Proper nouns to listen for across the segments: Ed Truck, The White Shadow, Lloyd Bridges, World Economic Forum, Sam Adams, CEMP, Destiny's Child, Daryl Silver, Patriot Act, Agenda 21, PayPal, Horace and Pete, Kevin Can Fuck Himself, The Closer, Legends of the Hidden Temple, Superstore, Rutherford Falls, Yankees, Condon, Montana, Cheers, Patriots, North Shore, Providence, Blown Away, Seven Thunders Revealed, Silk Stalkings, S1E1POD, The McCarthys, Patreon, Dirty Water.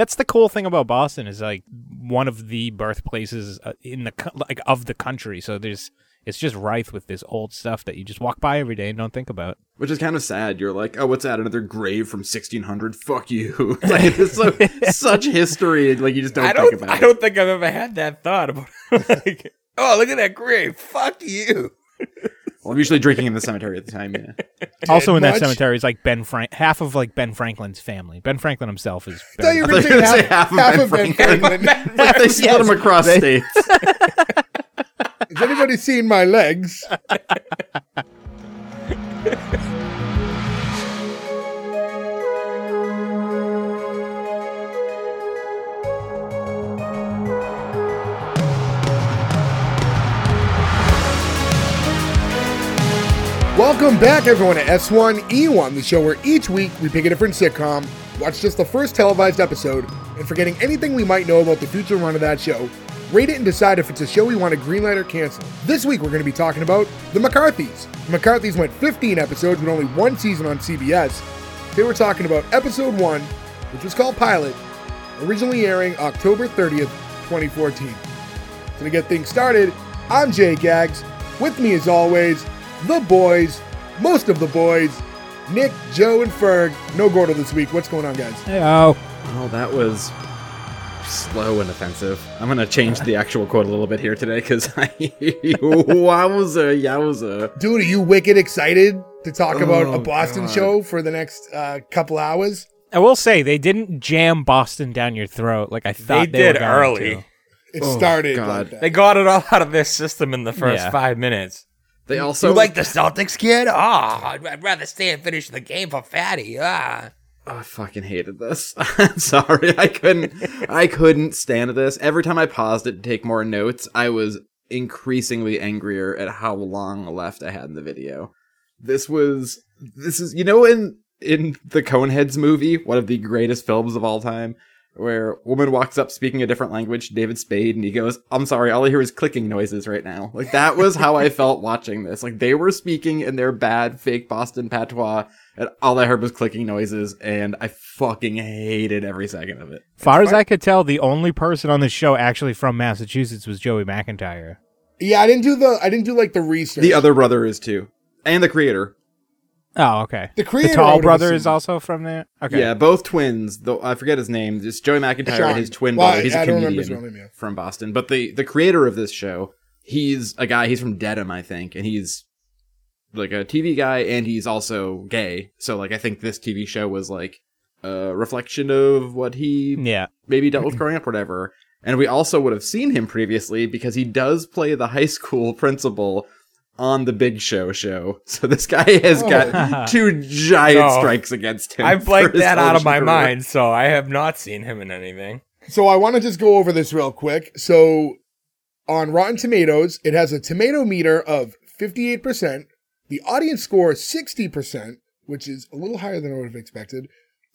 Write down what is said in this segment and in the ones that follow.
That's the cool thing about Boston is like one of the birthplaces in the of the country. So there's it's just rife with this old stuff that you just walk by every day and don't think about. Which is kind of sad. You're like, oh, what's that? Another grave from 1600? Fuck you. Like, it's so, such history. Like, you just don't think about it. I don't think I've ever had that thought about like, oh, look at that grave. Fuck you. Well, I'm usually drinking in the cemetery at the time, yeah. Also in that cemetery is like half of like Ben Franklin's family. Ben Franklin himself is... I thought you were going to say half of Ben Franklin. They split him across states. Has anybody seen my legs? Welcome back, everyone, to S1E1, the show where each week we pick a different sitcom, watch just the first televised episode, and forgetting anything we might know about the future run of that show, rate it and decide if it's a show we want to greenlight or cancel. This week we're going to be talking about The McCarthys. The McCarthys went 15 episodes with only one season on CBS. Today we're talking about Episode 1, which was called Pilot, originally airing October 30th, 2014. So to get things started, I'm Jay Gags. With me as always... the boys, most of the boys, Nick, Joe, and Ferg. No Gordo this week. What's going on, guys? Hey-o. Oh, that was slow and offensive. I'm going to change the actual quote a little bit here today because I was Dude, are you wicked excited to talk about a Boston show for the next couple hours? I will say, they didn't jam Boston down your throat like I thought they were going early. To. It started like that. They got it all out of their system in the first 5 minutes. They also you like the Celtics kid? Ah, oh, I'd rather stay and finish the game for Fatty. Ah, oh, I fucking hated this. I'm sorry, I couldn't stand this. Every time I paused it to take more notes, I was increasingly angrier at how long left I had in the video. This is you know in the Coenheads movie, one of the greatest films of all time, where a woman walks up speaking a different language to David Spade, and he goes, I'm sorry, all I hear is clicking noises right now. Like, that was how I felt watching this. Like, they were speaking in their bad, fake Boston patois, and all I heard was clicking noises, and I fucking hated every second of it. Far as I could tell, the only person on this show actually from Massachusetts was Joey McIntyre. Yeah, I didn't do the research. The other brother is too. And the creator. Oh, okay. The tall brother is also from there? Okay. Yeah, both twins. Though I forget his name. It's Joey McIntyre and his twin brother. He's a comedian from Boston. But the creator of this show, he's a guy, he's from Dedham, I think. And he's like a TV guy and he's also gay. So like I think this TV show was like a reflection of what he maybe dealt with growing up, whatever. And we also would have seen him previously because he does play the high school principal on the Big Show. So this guy has got two giant strikes against him. I've blanked that out of my mind, so I have not seen him in anything. So I want to just go over this real quick. So on Rotten Tomatoes, it has a tomato meter of 58%, the audience score 60%, which is a little higher than I would have expected,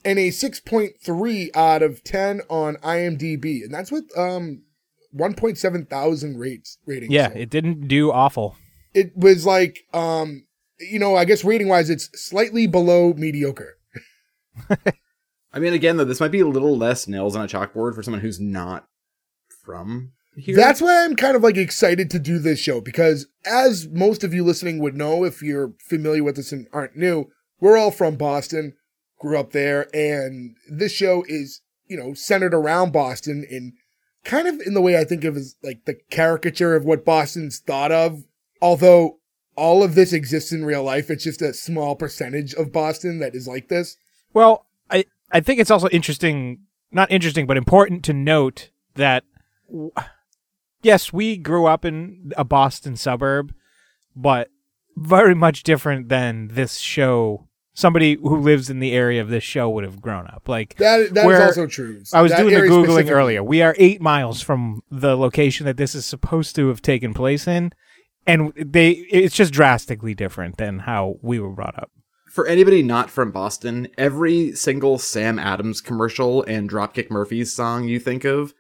and a 6.3 out of 10 on IMDb. And that's with 1.7 thousand ratings. Yeah, so. It didn't do awful. It was like, I guess rating-wise, it's slightly below mediocre. I mean, again, though, this might be a little less nails on a chalkboard for someone who's not from here. That's why I'm kind of like excited to do this show, because as most of you listening would know, if you're familiar with this and aren't new, we're all from Boston, grew up there, and this show is, centered around Boston in kind of in the way I think of as like the caricature of what Boston's thought of. Although all of this exists in real life, it's just a small percentage of Boston that is like this. Well, I think it's also interesting, not interesting, but important to note that, yes, we grew up in a Boston suburb, but very much different than this show. Somebody who lives in the area of this show would have grown up. Like that is also true. I was doing the Googling earlier. We are 8 miles from the location that this is supposed to have taken place in. And it's just drastically different than how we were brought up. For anybody not from Boston, every single Sam Adams commercial and Dropkick Murphys song you think of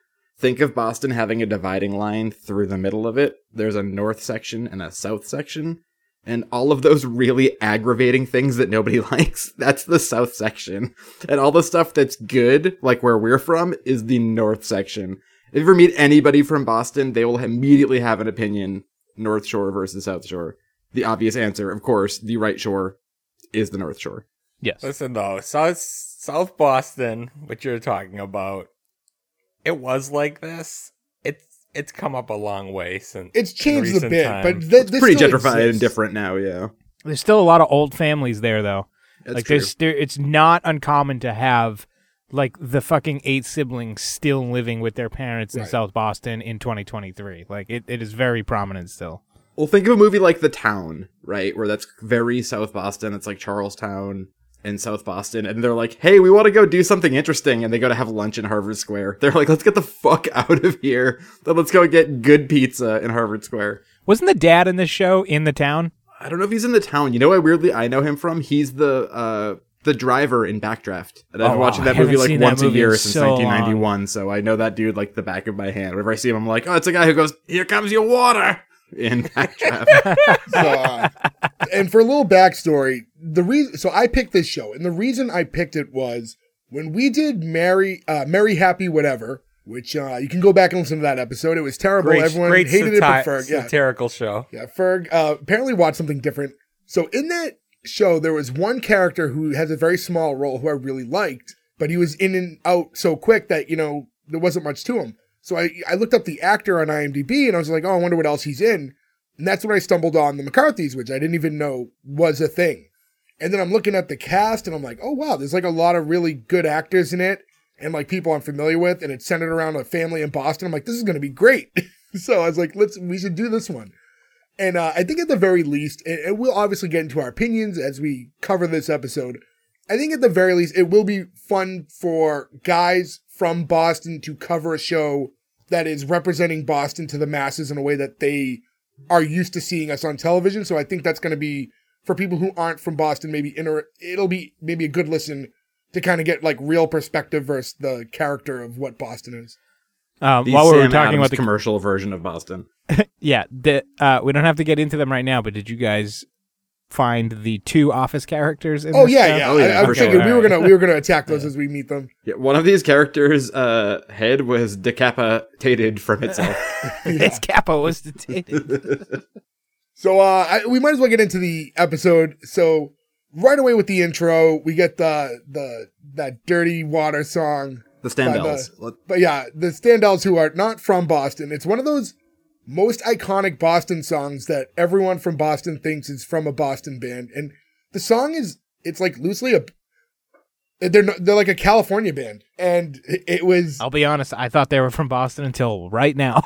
Boston having a dividing line through the middle of it. There's a north section and a south section. and all of those really aggravating things that nobody likes, that's the South section. And all the stuff that's good, like where we're from, is the North section. If you ever meet anybody from Boston, they will immediately have an opinion, North Shore versus South Shore. The obvious answer, of course, the right shore is the North Shore. Yes. Listen, though, South Boston, what you're talking about, it was like this. It's come up a long way since it's changed a bit, but it's pretty gentrified exists. And different now. Yeah, there's still a lot of old families there, though. That's like, true. It's not uncommon to have like the fucking 8 siblings still living with their parents in South Boston in 2023. Like it is very prominent still. Well, think of a movie like The Town, right, where that's very South Boston. It's like Charlestown in South Boston, and they're like, hey, we want to go do something interesting, and they go to have lunch in Harvard Square. They're like, let's get the fuck out of here. Then let's go get good pizza in Harvard Square. Wasn't the dad in this show in The Town? I don't know if he's in The Town. You know what, weirdly, I know him from? He's the driver in Backdraft. And I've been watching that movie like once a year since 1991, so I know that dude like the back of my hand. Whenever I see him, I'm like, oh, it's a guy who goes, here comes your water! In Backdraft. And for a little backstory, so I picked this show, and the reason I picked it was when we did Merry Happy Whatever, which you can go back and listen to that episode. It was terrible. Everyone hated it, but Ferg. Yeah. Satirical show. Yeah, Ferg apparently watched something different. So in that show, there was one character who has a very small role who I really liked, but he was in and out so quick that, you know, there wasn't much to him. So I looked up the actor on IMDb, and I was like, oh, I wonder what else he's in. And that's when I stumbled on the McCarthys, which I didn't even know was a thing. And then I'm looking at the cast, and I'm like, oh, wow, there's like a lot of really good actors in it and like people I'm familiar with, and it's centered around a family in Boston. I'm like, this is going to be great. So I was like, we should do this one. And I think at the very least, and we'll obviously get into our opinions as we cover this episode, I think at the very least, it will be fun for guys from Boston to cover a show that is representing Boston to the masses in a way that they are used to seeing us on television. So I think that's going to be, for people who aren't from Boston, it'll be maybe a good listen to kind of get like real perspective versus the character of what Boston is. While we were talking about the commercial version of Boston. Yeah. We don't have to get into them right now, but did you guys find the 2 office characters in this show? I was thinking we were gonna attack those as we meet them. Yeah, one of these characters' head was decapitated from itself. His kappa was decapitated. So we might as well get into the episode. So right away with the intro, we get that Dirty Water song. The Standells. The Standells, who are not from Boston. It's one of those most iconic Boston songs that everyone from Boston thinks is from a Boston band. And the song it's like loosely they're like a California band. And it was, I'll be honest, I thought they were from Boston until right now.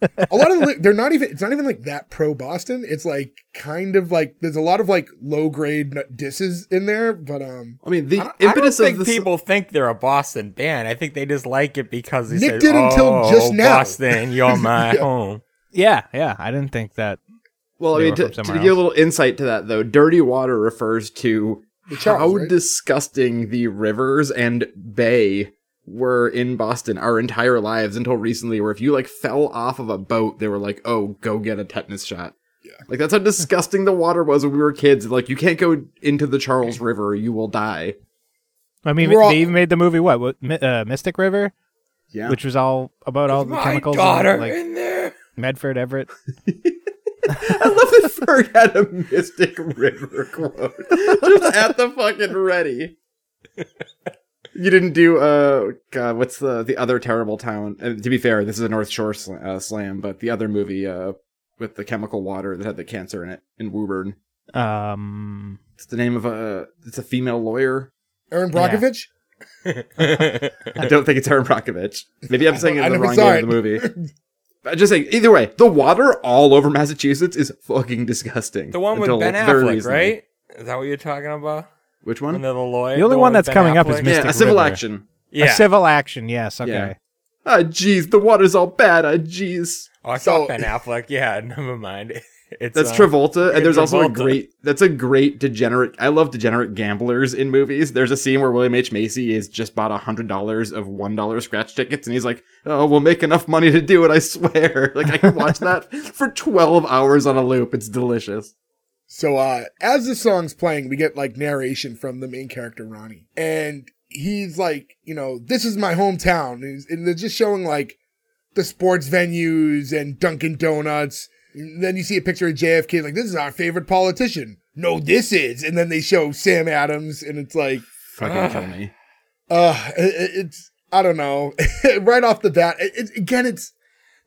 A lot of it's not even like that pro Boston. It's like kind of like, there's a lot of like low grade disses in there, but I mean, the impetus of people think they're a Boston band. I think they just like it because they said, until just now, Boston, you're my home. Yeah, I didn't think that. Well, I mean, to give you a little insight to that, though, Dirty Water refers to how disgusting the rivers and bay were in Boston our entire lives until recently, where if you, like, fell off of a boat, they were like, oh, go get a tetanus shot. Yeah. Like, that's how disgusting the water was when we were kids. Like, you can't go into the Charles River, you will die. I mean, they even made the movie, Mystic River? Yeah. Which was all about all the chemicals. My daughter and, like, in there! Medford Everett. I love that Ferg had a Mystic River quote. Just at the fucking ready. You didn't do, God, what's the other terrible town? And to be fair, this is a North Shore slam, but the other movie with the chemical water that had the cancer in it in Woburn. It's the name of it's a female lawyer. Erin Brockovich? Yeah. I don't think it's Erin Brockovich. Maybe I'm saying it the wrong name of the movie. I'm just saying, either way, the water all over Massachusetts is fucking disgusting. The one with Ben Affleck, right? Is that what you're talking about? Which one? The only one that's coming up is Mystic River. A Civil Action. Yeah. A Civil Action, yes, okay. Yeah. Oh, jeez, the water's all bad, oh, jeez. Oh, I saw Ben Affleck, yeah, never mind. That's Travolta, and there's Travolta. Also a great degenerate, I love degenerate gamblers in movies. There's a scene where William H. Macy has just bought $100 of $1 scratch tickets, and he's like, oh, we'll make enough money to do it, I swear. Like, I can watch that for 12 hours on a loop, it's delicious. So as the song's playing, we get like narration from the main character, Ronnie. And he's like, you know, this is my hometown. And they're just showing like the sports venues and Dunkin' Donuts. And then you see a picture of JFK, like, this is our favorite politician. No, this is. And then they show Sam Adams, and it's like, fucking kill me. It's, I don't know. Right off the bat, it's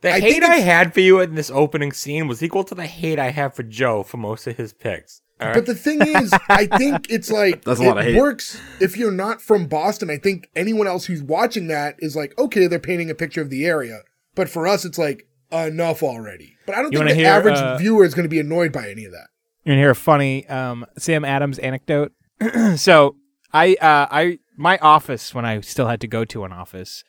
the hate I had for you in this opening scene was equal to the hate I have for Joe for most of his picks. Right. But the thing is, I think it's like, it works if you're not from Boston. I think anyone else who's watching that is like, okay, they're painting a picture of the area. But for us, it's like, enough already. But I don't think the average viewer is going to be annoyed by any of that. You want to hear a funny Sam Adams anecdote? So I my office, when I still had to go to an office,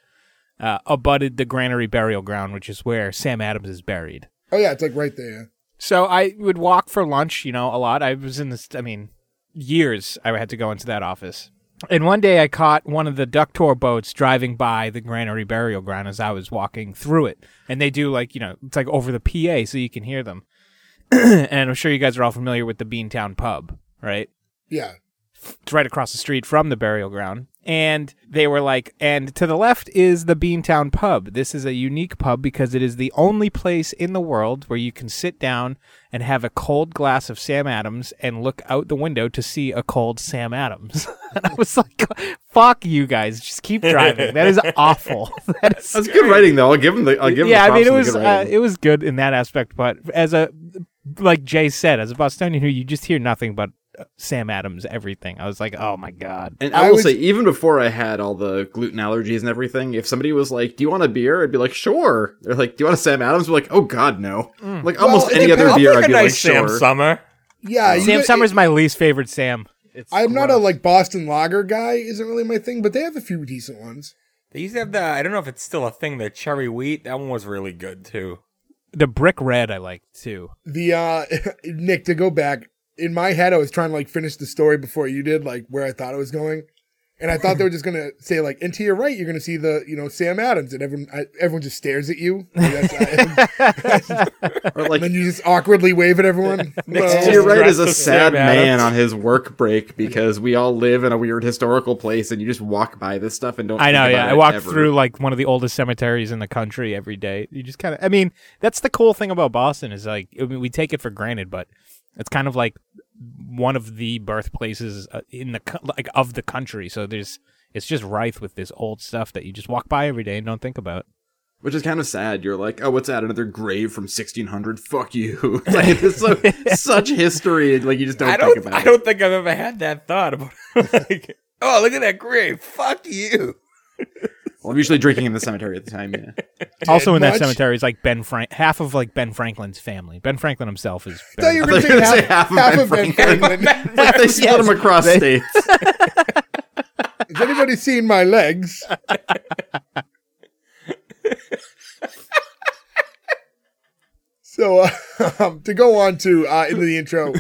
abutted the Granary Burial Ground, which is where Sam Adams is buried. Oh, yeah. It's like right there. So I would walk for lunch, you know, a lot. I was in this, I mean, years I had to go into that office. And one day I caught one of the duck tour boats driving by the Granary Burial Ground as I was walking through it. And they do like, you know, it's like over the PA so you can hear them. And I'm sure you guys are all familiar with the Beantown Pub, right? Yeah. It's right across the street from the burial ground. And they were like, and to the left is the Beantown Pub. This is a unique pub because it is the only place in the world where you can sit down and have a cold glass of Sam Adams and look out the window to see a cold Sam Adams. And I was like, fuck you guys. Just keep driving. That is awful. That's good writing, though. I'll give him the props. I mean, it was good in that aspect. But as a, like Jay said, as a Bostonian who you just hear nothing but Sam Adams, everything. I was like, oh my God. And I will say, even before I had all the gluten allergies and everything, if somebody was like, do you want a beer? I'd be like, sure. They're like, do you want a Sam Adams? We're like, oh God, no. Mm. Like almost any other beer, I'd be like, sure. Sam Summer. Yeah. Sam Summer's my least favorite Sam. I'm not a like Boston lager guy, isn't really my thing, but they have a few decent ones. They used to have the, I don't know if it's still a thing, the cherry wheat. That one was really good too. The brick red I like too. The, Nick, to go back, in my head, I was trying to like finish the story before you did, like where I thought it was going, and I thought they were just gonna say like, "And to your right, you're gonna see the Sam Adams," and everyone just stares at you, or like, and then you just awkwardly wave at everyone. Next to your right is a sad man on his work break because we all live in a weird historical place, and you just walk by this stuff and don't. I know, yeah. I walk through like one of the oldest cemeteries in the country every day. You just kind of, I mean, that's the cool thing about Boston is like, I mean, we take it for granted, but it's kind of like one of the birthplaces in the of the country. So it's just rife with this old stuff that you just walk by every day and don't think about. Which is kind of sad. You're like, oh, what's that? Another grave from 1600? Fuck you! Like it's so, such history. Like you just don't think about it. I don't think I've ever had that thought about. Like, oh, look at that grave! Fuck you! Well, I'm usually drinking in the cemetery at the time, yeah. Also in that cemetery is like half of like Ben Franklin's family. Ben Franklin himself is buried. I thought you were going to say half of Ben Franklin. Like they split him across states. Has anybody seen my legs? So to go on to into the intro,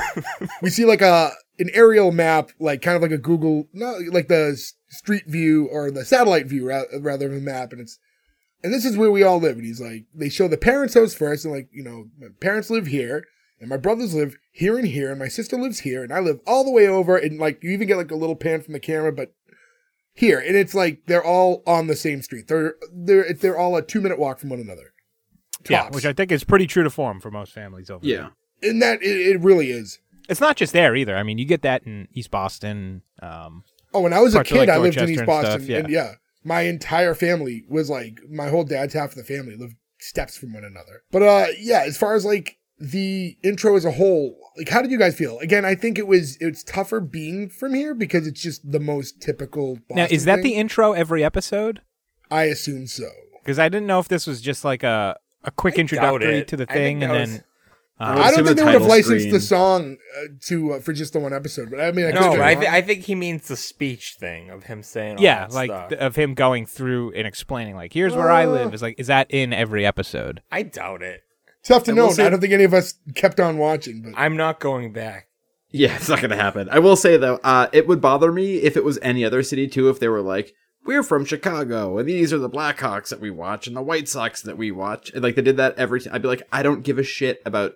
we see like an aerial map, like kind of like a Google, like the street view or the satellite view rather than the map. And this is where we all live. And he's like, they show the parents' house first. And like, you know, my parents live here and my brothers live here and here. And my sister lives here and I live all the way over. And like, you even get like a little pan from the camera, but here. And it's like, they're all on the same street. They're all a 2-minute walk from one another. Tops. Yeah. Which I think is pretty true to form for most families over there. And that it really is. It's not just there either. I mean, you get that in East Boston, when I was a kid, like I lived in East Boston, and my entire family was like, my whole dad's half of the family lived steps from one another. But as far as like the intro as a whole, like how did you guys feel? Again, I think it's tougher being from here because it's just the most typical Boston Now, is that thing. The intro every episode? I assume so. Because I didn't know if this was just like a quick introductory to the thing and then... I don't think they would have licensed the song for just the one episode, but I mean, I think he means the speech thing of him saying, of him going through and explaining, like, here's where I live. Is like, is that in every episode? I doubt it. Tough to know. I don't think any of us kept on watching. But I'm not going back. Yeah, it's not going to happen. I will say though, it would bother me if it was any other city too. If they were like, we're from Chicago, and these are the Blackhawks that we watch and the White Sox that we watch, and like they did that every time. I'd be like, I don't give a shit about.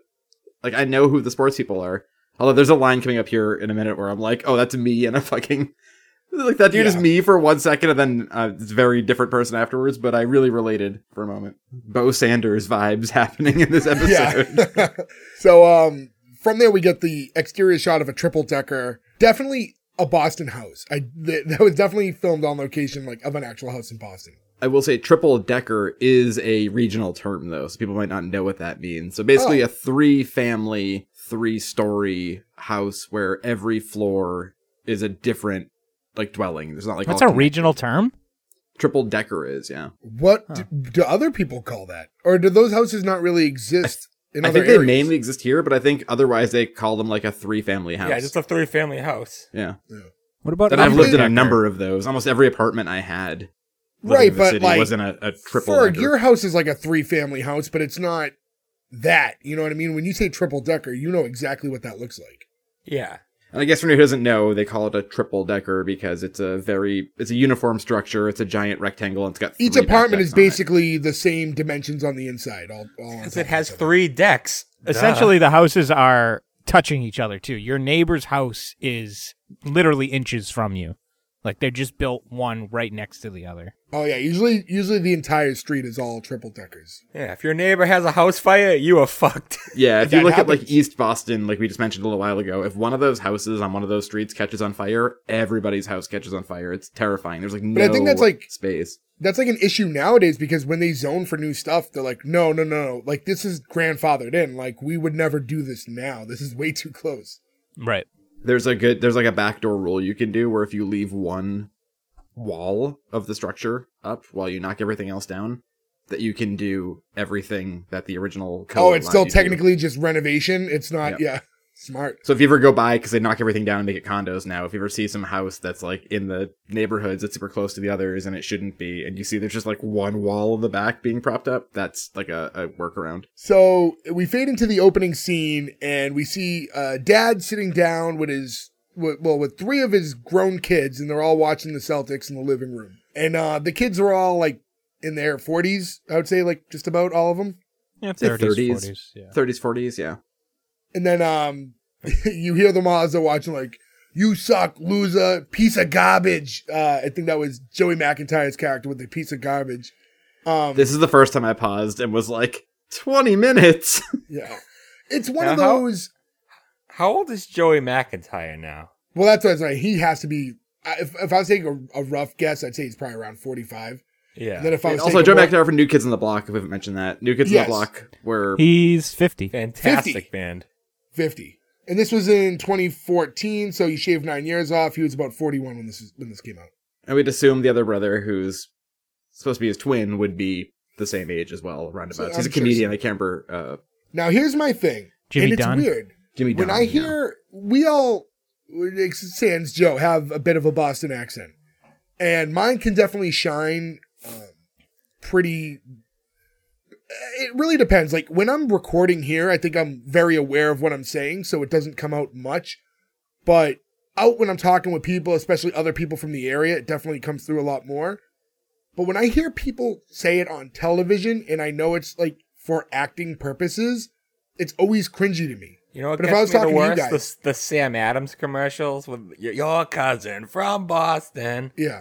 Like, I know who the sports people are. Although there's a line coming up here in a minute where I'm like, oh, that's me and a fucking... Like, that dude is me for 1 second, and then it's a very different person afterwards, but I really related for a moment. Bo Sanders vibes happening in this episode. Yeah. So from there, we get the exterior shot of a triple-decker. Definitely a Boston house. That was definitely filmed on location, like, of an actual house in Boston. I will say triple-decker is a regional term, though, so people might not know what that means. So basically a three-family, three-story house where every floor is a different... like dwelling. There's not like what's a regional term? Triple decker is, yeah. What do other people call that? Or do those houses not really exist in other areas? I think they mainly exist here, but I think otherwise they call them like a three-family house. Yeah, just a three-family house. Yeah. What about? Then I've lived in a number of those. Almost every apartment I had, right? In the city like, wasn't a triple. Ferg, your house is like a three-family house, but it's not that. You know what I mean? When you say triple decker, you know exactly what that looks like. Yeah. And I guess for anyone who doesn't know, they call it a triple-decker because it's a uniform structure. It's a giant rectangle, and it's got three decks. Each apartment is basically the same dimensions on the inside. Because it has three decks. Essentially, the houses are touching each other, too. Your neighbor's house is literally inches from you. Like, they're just built one right next to the other. Oh, yeah. Usually the entire street is all triple-deckers. Yeah, if your neighbor has a house fire, you are fucked. Yeah, if you look at, like, East Boston, like we just mentioned a little while ago, if one of those houses on one of those streets catches on fire, everybody's house catches on fire. It's terrifying. There's, like, no space. But I think that's, like, that's, like, an issue nowadays because when they zone for new stuff, they're like, no. Like, this is grandfathered in. Like, we would never do this now. This is way too close. Right. There's like a backdoor rule you can do where if you leave one wall of the structure up while you knock everything else down, that you can do everything that the original code. Oh, it's still technically just renovation. It's not, smart. So if you ever go by, because they knock everything down and make it condos now, if you ever see some house that's like in the neighborhoods that's super close to the others and it shouldn't be, and you see there's just like one wall in the back being propped up, that's like a workaround. So we fade into the opening scene and we see Dad sitting down with three of his grown kids, and they're all watching the Celtics in the living room. And the kids are all like in their 40s, I would say, like just about all of them. Yeah, 30s, 40s, yeah. And then you hear them all as they're watching, like, you suck, loser, piece of garbage. I think that was Joey McIntyre's character with the piece of garbage. This is the first time I paused and was like, 20 minutes. Yeah. It's one of those. How old is Joey McIntyre now? Well, that's what I was like. He has to be, if I was taking a rough guess, I'd say he's probably around 45. Yeah. Then if I was also, Joe McIntyre from New Kids on the Block, if we haven't mentioned that. New Kids on the Block were. He's 50. Fantastic 50. Band. 50. And this was in 2014, so you shaved 9 years off. He was about 41 when this came out. And we'd assume the other brother, who's supposed to be his twin, would be the same age as well, roundabouts. So, he's a comedian. So. I can't remember. Now, here's my thing. Jimmy Dunn. And it's weird. Jimmy Dunn. When I hear, we all, sans Joe, have a bit of a Boston accent. And mine can definitely shine pretty... It really depends. Like, when I'm recording here, I think I'm very aware of what I'm saying, so it doesn't come out much. But out when I'm talking with people, especially other people from the area, it definitely comes through a lot more. But when I hear people say it on television, and I know it's, like, for acting purposes, it's always cringy to me. You know what but if I was talking to you guys... The Sam Adams commercials with your cousin from Boston. Yeah.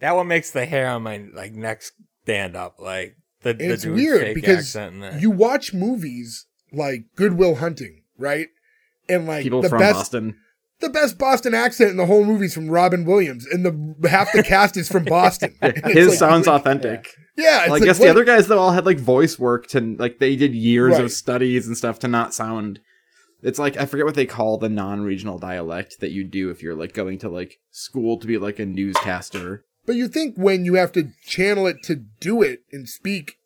That one makes the hair on my, like, neck stand up, like... And it's weird because you watch movies like Good Will Hunting, right? And like the best Boston accent in the whole movie is from Robin Williams, and the half the cast is from Boston. His like, sounds authentic. Yeah, it's well, I guess the other guys though all had like voice work to like they did years of studies and stuff to not sound. It's like I forget what they call the non-regional dialect that you do if you're like going to like school to be like a newscaster. But you think when you have to channel it to do it and speak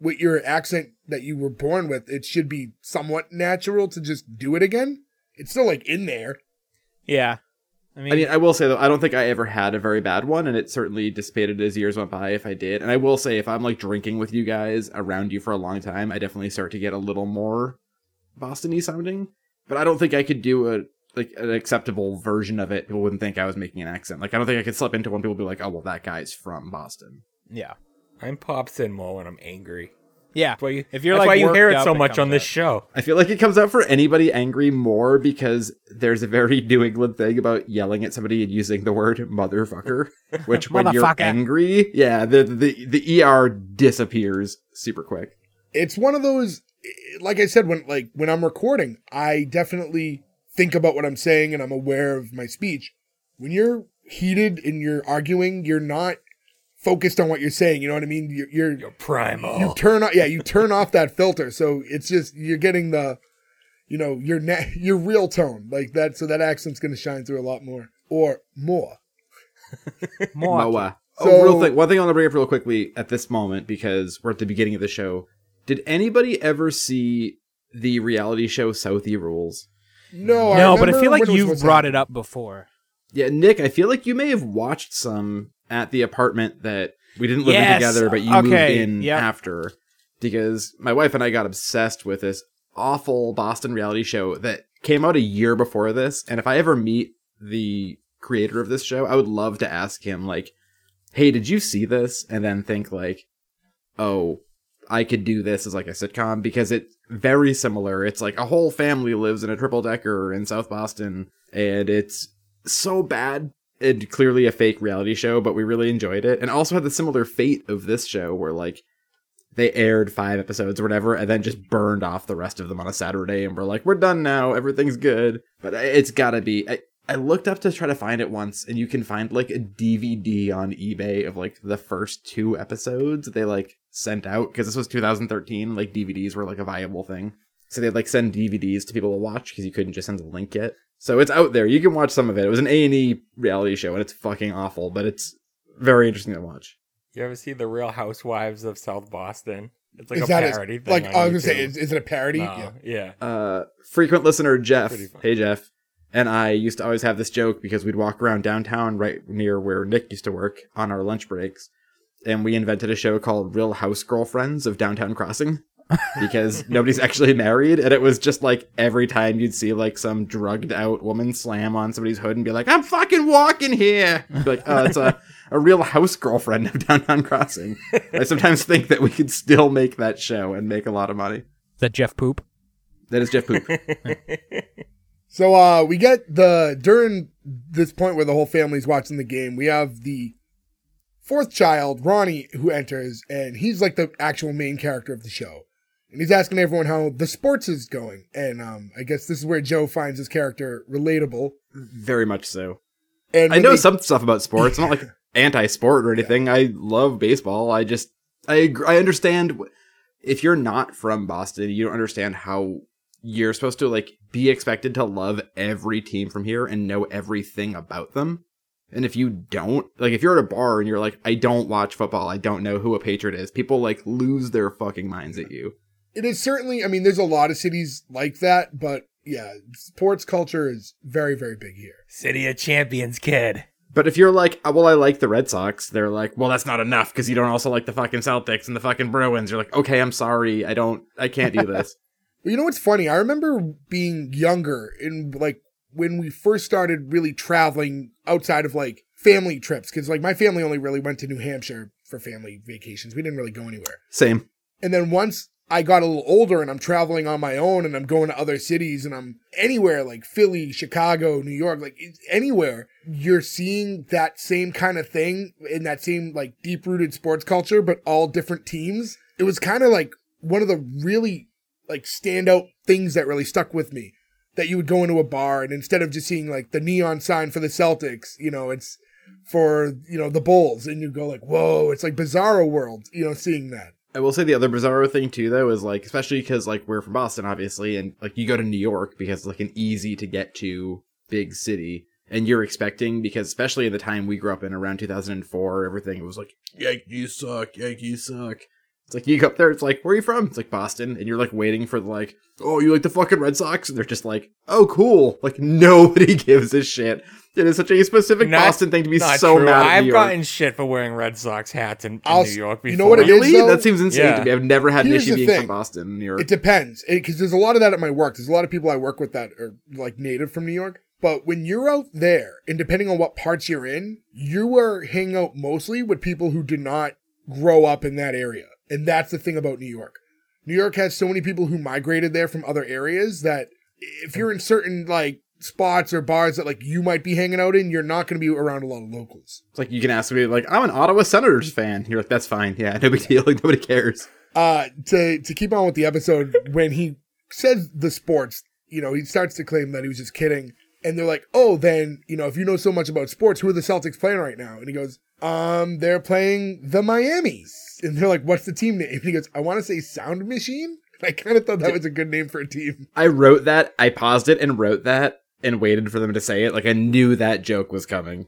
with your accent that you were born with, it should be somewhat natural to just do it again. It's still like in there. Yeah. I mean, I will say though, I don't think I ever had a very bad one, and it certainly dissipated as years went by if I did. And I will say if I'm like drinking with you guys around you for a long time, I definitely start to get a little more Boston-y sounding. But I don't think I could do an acceptable version of it. People wouldn't think I was making an accent. Like, I don't think I could slip into one. People would be like, oh, well, that guy's from Boston. Yeah. I'm Popsin Mo and I'm angry. Yeah. That's why you, if you're that's like why you hear it so much on this show. I feel like it comes out for anybody angry more because there's a very New England thing about yelling at somebody and using the word motherfucker, which when you're angry, yeah, the ER disappears super quick. It's one of those, like I said, when I'm recording, I definitely think about what I'm saying and I'm aware of my speech. When you're heated and you're arguing, you're not focused on what you're saying, you know what I mean? You're primal. You turn off that filter, so it's just you're getting the, you know, your real tone like that. So that accent's going to shine through a lot more. Moa. So real thing. One thing I want to bring up real quickly at this moment because we're at the beginning of the show. Did anybody ever see the reality show Southie Rules? No, but I feel like you brought it up before. Yeah, Nick, I feel like you may have watched some at the apartment that we didn't live in together, but you moved in after, because my wife and I got obsessed with this awful Boston reality show that came out a year before this. And if I ever meet the creator of this show, I would love to ask him, like, hey, did you see this? And then think like, oh, I could do this as like a sitcom, because it's very similar. It's like a whole family lives in a triple decker in South Boston, and it's so bad. And clearly a fake reality show, but we really enjoyed it. And also had the similar fate of this show where, like, they aired 5 episodes or whatever and then just burned off the rest of them on a Saturday and were like, we're done now, everything's good. But it's gotta be... I looked up to try to find it once, and you can find, like, a DVD on eBay of, like, the first 2 episodes they, like, sent out. Because this was 2013, like, DVDs were, like, a viable thing. So they'd, like, send DVDs to people to watch because you couldn't just send a link yet. So it's out there. You can watch some of it. It was an A&E reality show, and it's fucking awful, but it's very interesting to watch. You ever see The Real Housewives of South Boston? It's like a parody thing. Like, I was going to say, is it a parody? No. Yeah. Frequent listener Jeff. Hey, Jeff. And I used to always have this joke because we'd walk around downtown right near where Nick used to work on our lunch breaks, and we invented a show called Real House Girlfriends of Downtown Crossing. Because nobody's actually married, and it was just like every time you'd see like some drugged out woman slam on somebody's hood and be like, I'm fucking walking here. Be like, oh, it's a real house girlfriend of Downtown Crossing. I sometimes think that we could still make that show and make a lot of money. Is that Jeff Poop? That is Jeff Poop. So we get during this point where the whole family's watching the game, we have the 4th child, Ronnie, who enters, and he's like the actual main character of the show. And he's asking everyone how the sports is going. And I guess this is where Joe finds his character relatable. Very much so. And I know some stuff about sports. I'm not like anti-sport or anything. Yeah. I love baseball. I just, I understand if you're not from Boston, you don't understand how you're supposed to like be expected to love every team from here and know everything about them. And if you don't, like, if you're at a bar and you're like, I don't watch football, I don't know who a Patriot is, people, like, lose their fucking minds at you. It is certainly, I mean, there's a lot of cities like that, but, yeah, sports culture is very, very big here. City of Champions, kid. But if you're like, well, I like the Red Sox, they're like, well, that's not enough, because you don't also like the fucking Celtics and the fucking Bruins. You're like, okay, I'm sorry, I can't do this. Well, you know what's funny? I remember being younger and, like, when we first started really traveling outside of like family trips, because like my family only really went to New Hampshire for family vacations. We didn't really go anywhere. Same. And then once I got a little older and I'm traveling on my own and I'm going to other cities and I'm anywhere like Philly, Chicago, New York, like anywhere, you're seeing that same kind of thing in that same like deep rooted sports culture, but all different teams. It was kind of like one of the really like standout things that really stuck with me. That you would go into a bar and instead of just seeing like the neon sign for the Celtics, you know, it's for, you know, the Bulls, and you go like, whoa, it's like bizarro world, you know, seeing that. I will say the other bizarro thing too, though, is like, especially because like we're from Boston, obviously, and like you go to New York because it's like an easy to get to big city, and you're expecting, because especially at the time we grew up in around 2004, everything was like, Yankees suck, Yankees suck. It's like, you go up there, it's like, where are you from? It's like, Boston. And you're, like, waiting for, like, oh, you like the fucking Red Sox? And they're just like, oh, cool. Like, nobody gives a shit. It is such a specific Boston thing to be so mad at New York. I've gotten shit for wearing Red Sox hats in New York before. You know what it is, really? That seems insane to me. I've never had an issue being from Boston in New York. It depends. Because there's a lot of that at my work. There's a lot of people I work with that are, like, native from New York. But when you're out there, and depending on what parts you're in, you are hanging out mostly with people who do not grow up in that area. And that's the thing about New York. New York has so many people who migrated there from other areas that if you're in certain, like, spots or bars that, like, you might be hanging out in, you're not going to be around a lot of locals. It's like, you can ask me, like, I'm an Ottawa Senators fan. You're like, that's fine. Yeah, no big deal. Like, nobody cares. To keep on with the episode, when he says the sports, you know, he starts to claim that he was just kidding. And they're like, oh, then, you know, if you know so much about sports, who are the Celtics playing right now? And he goes, they're playing the Miamis. And they're like, what's the team name? And he goes, I want to say Sound Machine. And I kind of thought that was a good name for a team. I wrote that. I paused it and wrote that and waited for them to say it. Like, I knew that joke was coming.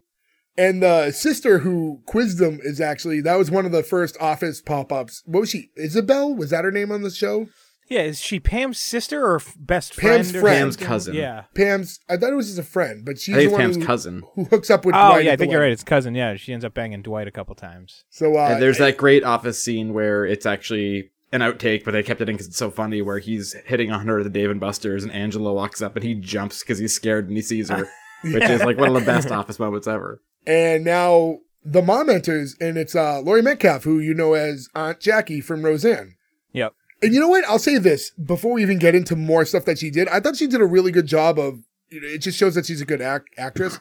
And the sister who quizzed them is actually, that was one of the first Office pop-ups. What was she? Isabel? Was that her name on the show? Yeah, is she Pam's sister or best friend? Pam's friend. Pam's cousin. Yeah. Pam's, I thought it was just a friend, but she's the one Pam's cousin. Who hooks up with Dwight. Oh, yeah, I think you're right. It's cousin, yeah. She ends up banging Dwight a couple times. So and there's that great Office scene where it's actually an outtake, but they kept it in because it's so funny, where he's hitting on her at the Dave and Buster's, and Angela walks up, and he jumps because he's scared and he sees her, which is like one of the best Office moments ever. And now the mom enters, and it's Laurie Metcalf, who you know as Aunt Jackie from Roseanne. Yep. And you know what? I'll say this before we even get into more stuff that she did. I thought she did a really good job of, you know, it just shows that she's a good actress.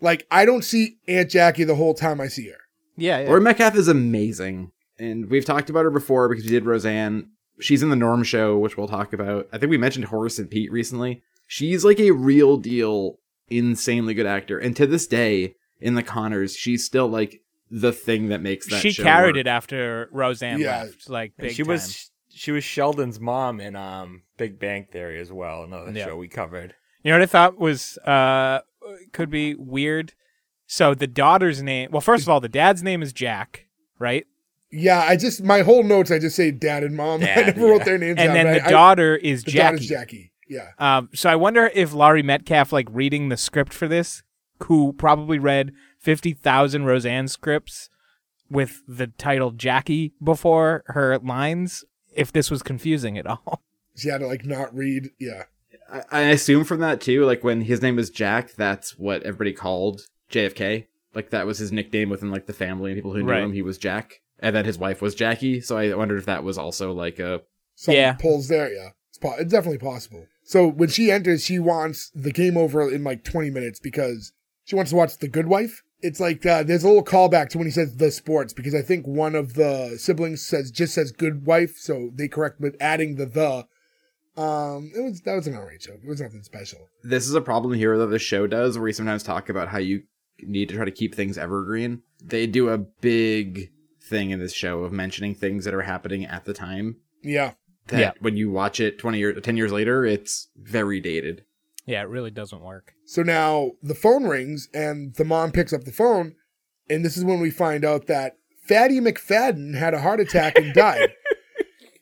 Like, I don't see Aunt Jackie the whole time I see her. Yeah. Laurie Metcalf is amazing. And we've talked about her before because she did Roseanne. She's in The Norm Show, which we'll talk about. I think we mentioned Horace and Pete recently. She's like a real deal, insanely good actor. And to this day, in The Conners, she's still like the thing that makes that show. She carried it after Roseanne left. Like, big time. She was Sheldon's mom in Big Bang Theory as well, another show we covered. You know what I thought was could be weird? So the daughter's name... Well, first of all, the dad's name is Jack, right? Yeah, my whole notes, I just say dad and mom. Dad, I never wrote their names down. And then the daughter is Jackie. The daughter's Jackie, yeah. So I wonder if Laurie Metcalf, like, reading the script for this, who probably read 50,000 Roseanne scripts with the title Jackie before her lines... if this was confusing at all. She had to, like, not read. Yeah. I assume from that, too, like, when his name was Jack, that's what everybody called JFK. Like, that was his nickname within, like, the family and people who knew him. He was Jack. And then his wife was Jackie. So I wondered if that was also, like, a... Something pulls there, yeah. It's definitely possible. So when she enters, she wants the game over in, like, 20 minutes because she wants to watch The Good Wife. It's like, there's a little callback to when he says the sports, because I think one of the siblings just says good wife, so they correct with adding the. That was an outrage joke. It was nothing special. This is a problem here that the show does, where we sometimes talk about how you need to try to keep things evergreen. They do a big thing in this show of mentioning things that are happening at the time. Yeah. When you watch it 10 years later, it's very dated. Yeah, it really doesn't work. So now the phone rings and the mom picks up the phone. And this is when we find out that Fatty McFadden had a heart attack and died.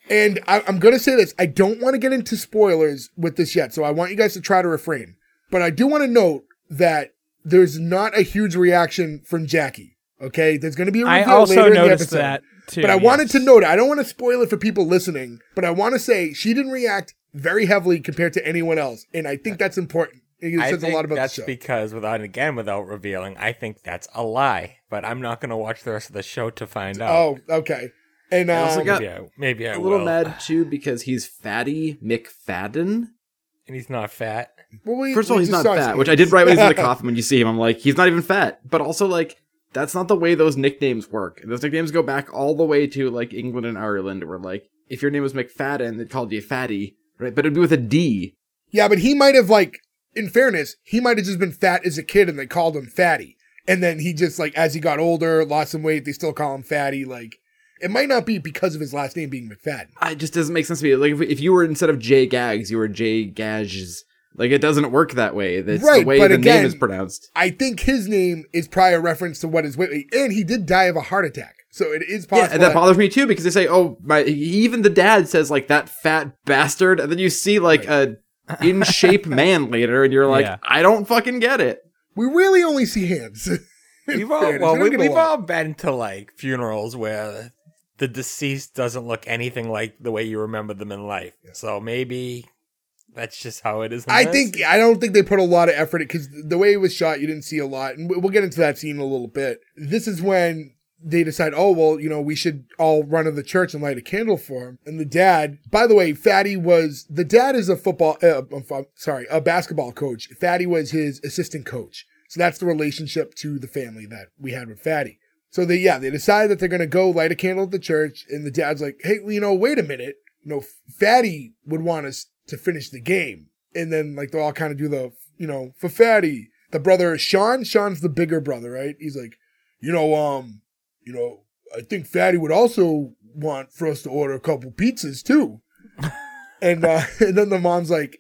And I'm going to say this. I don't want to get into spoilers with this yet. So I want you guys to try to refrain. But I do want to note that there's not a huge reaction from Jackie. Okay? There's going to be a reveal later in the episode. I also noticed that too. But I wanted to note it. I don't want to spoil it for people listening. But I want to say she didn't react very heavily compared to anyone else. And I think that's important. It says a lot about the show. That's because, without revealing, I think that's a lie. But I'm not going to watch the rest of the show to find out. Oh, okay. And maybe I will. A little mad, too, because he's Fatty McFadden. And he's not fat. Well, first of all, he's not fat, which I did write when he's in the coffin when you see him. I'm like, he's not even fat. But also, like, that's not the way those nicknames work. Those nicknames go back all the way to, like, England and Ireland, where, like, if your name was McFadden, they called you Fatty. Right, but it'd be with a D. Yeah, but he might have, like, in fairness, he might have just been fat as a kid and they called him Fatty. And then he just, like, as he got older, lost some weight, they still call him Fatty. Like, it might not be because of his last name being McFadden. It just doesn't make sense to me. Like, if you were, instead of J Gags, you were J Gages. Like, it doesn't work that way. That's right, the way name is pronounced. I think his name is probably a reference to what his weight, and he did die of a heart attack. So it is possible. Yeah, and that bothers me too, because they say, even the dad says, like, that fat bastard. And then you see, like, a in shape man later, and you're like, I don't fucking get it. We really only see hands. We've all been to, like, funerals where the deceased doesn't look anything like the way you remember them in life. Yeah. So maybe that's just how it is. I don't think they put a lot of effort in, because the way it was shot, you didn't see a lot. And we'll get into that scene in a little bit. This is when they decide, oh, well, you know, we should all run to the church and light a candle for him. And the dad, by the way, Fatty was, the dad is a a basketball coach. Fatty was his assistant coach. So that's the relationship to the family that we had with Fatty. So they decide that they're going to go light a candle at the church. And the dad's like, hey, you know, wait a minute. You know, Fatty would want us to finish the game. And then like, they'll all kind of do the, you know, for Fatty. The brother, Sean's the bigger brother, right? He's like, you know, I think Fatty would also want for us to order a couple pizzas too. And then the mom's like,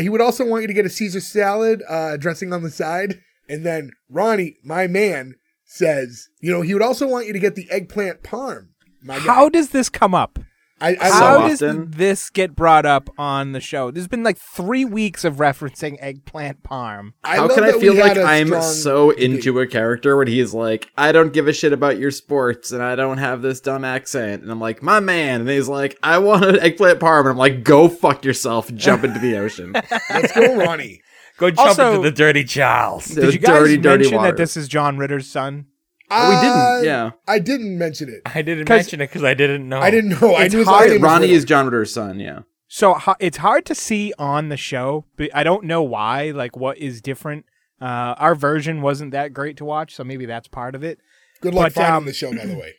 he would also want you to get a Caesar salad, dressing on the side. And then Ronnie, my man, says, you know, he would also want you to get the eggplant parm. My guy. How does this come up? How does this get brought up on the show? There's been like 3 weeks of referencing eggplant parm. How can I feel like I'm so into a character when he's like, I don't give a shit about your sports and I don't have this dumb accent. And I'm like, my man. And he's like, I want an eggplant parm. And I'm like, go fuck yourself. Jump into the ocean. Let's go, Ronnie. Go jump into the dirty Charles. Did you guys mention that this is John Ritter's son? We didn't. Yeah, I didn't mention it. I didn't mention it because I didn't know. I didn't know. I knew Ronnie is John Ritter's son. Yeah. So it's hard to see on the show, but I don't know why. Like, what is different? Our version wasn't that great to watch, so maybe that's part of it. Good luck finding the show, by the way.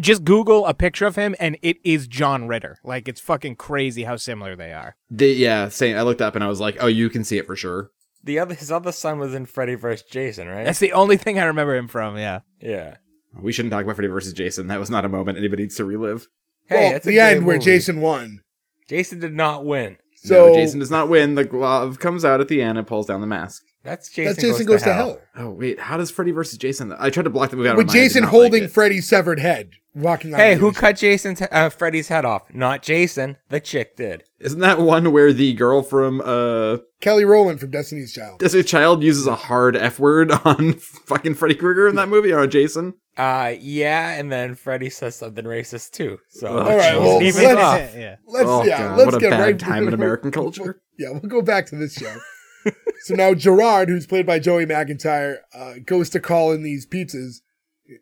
Just Google a picture of him, and it is John Ritter. Like, it's fucking crazy how similar they are. Same. I looked up and I was like, oh, you can see it for sure. His other son was in Freddy vs. Jason, right? That's the only thing I remember him from, yeah. Yeah. We shouldn't talk about Freddy vs. Jason. That was not a moment anybody needs to relive. Hey, that's the end where Jason won. Jason did not win. So no, Jason does not win. The glove comes out at the end and pulls down the mask. That's Jason Goes to Hell. Oh, wait. How does Freddy vs. Jason... I tried to block the movie out of my mind. With Jason holding Freddy's severed head. Walking out. Hey, who cut Freddy's head off? Not Jason. The chick did. Isn't that one where the girl from... Kelly Rowland from Destiny's Child. Destiny's Child uses a hard F word on fucking Freddy Krueger in that movie, or Jason? Yeah, and then Freddy says something racist too. So, all right, well, let's get right to time in American culture. Yeah, we'll go back to this show. So now Gerard, who's played by Joey McIntyre, goes to call in these pizzas,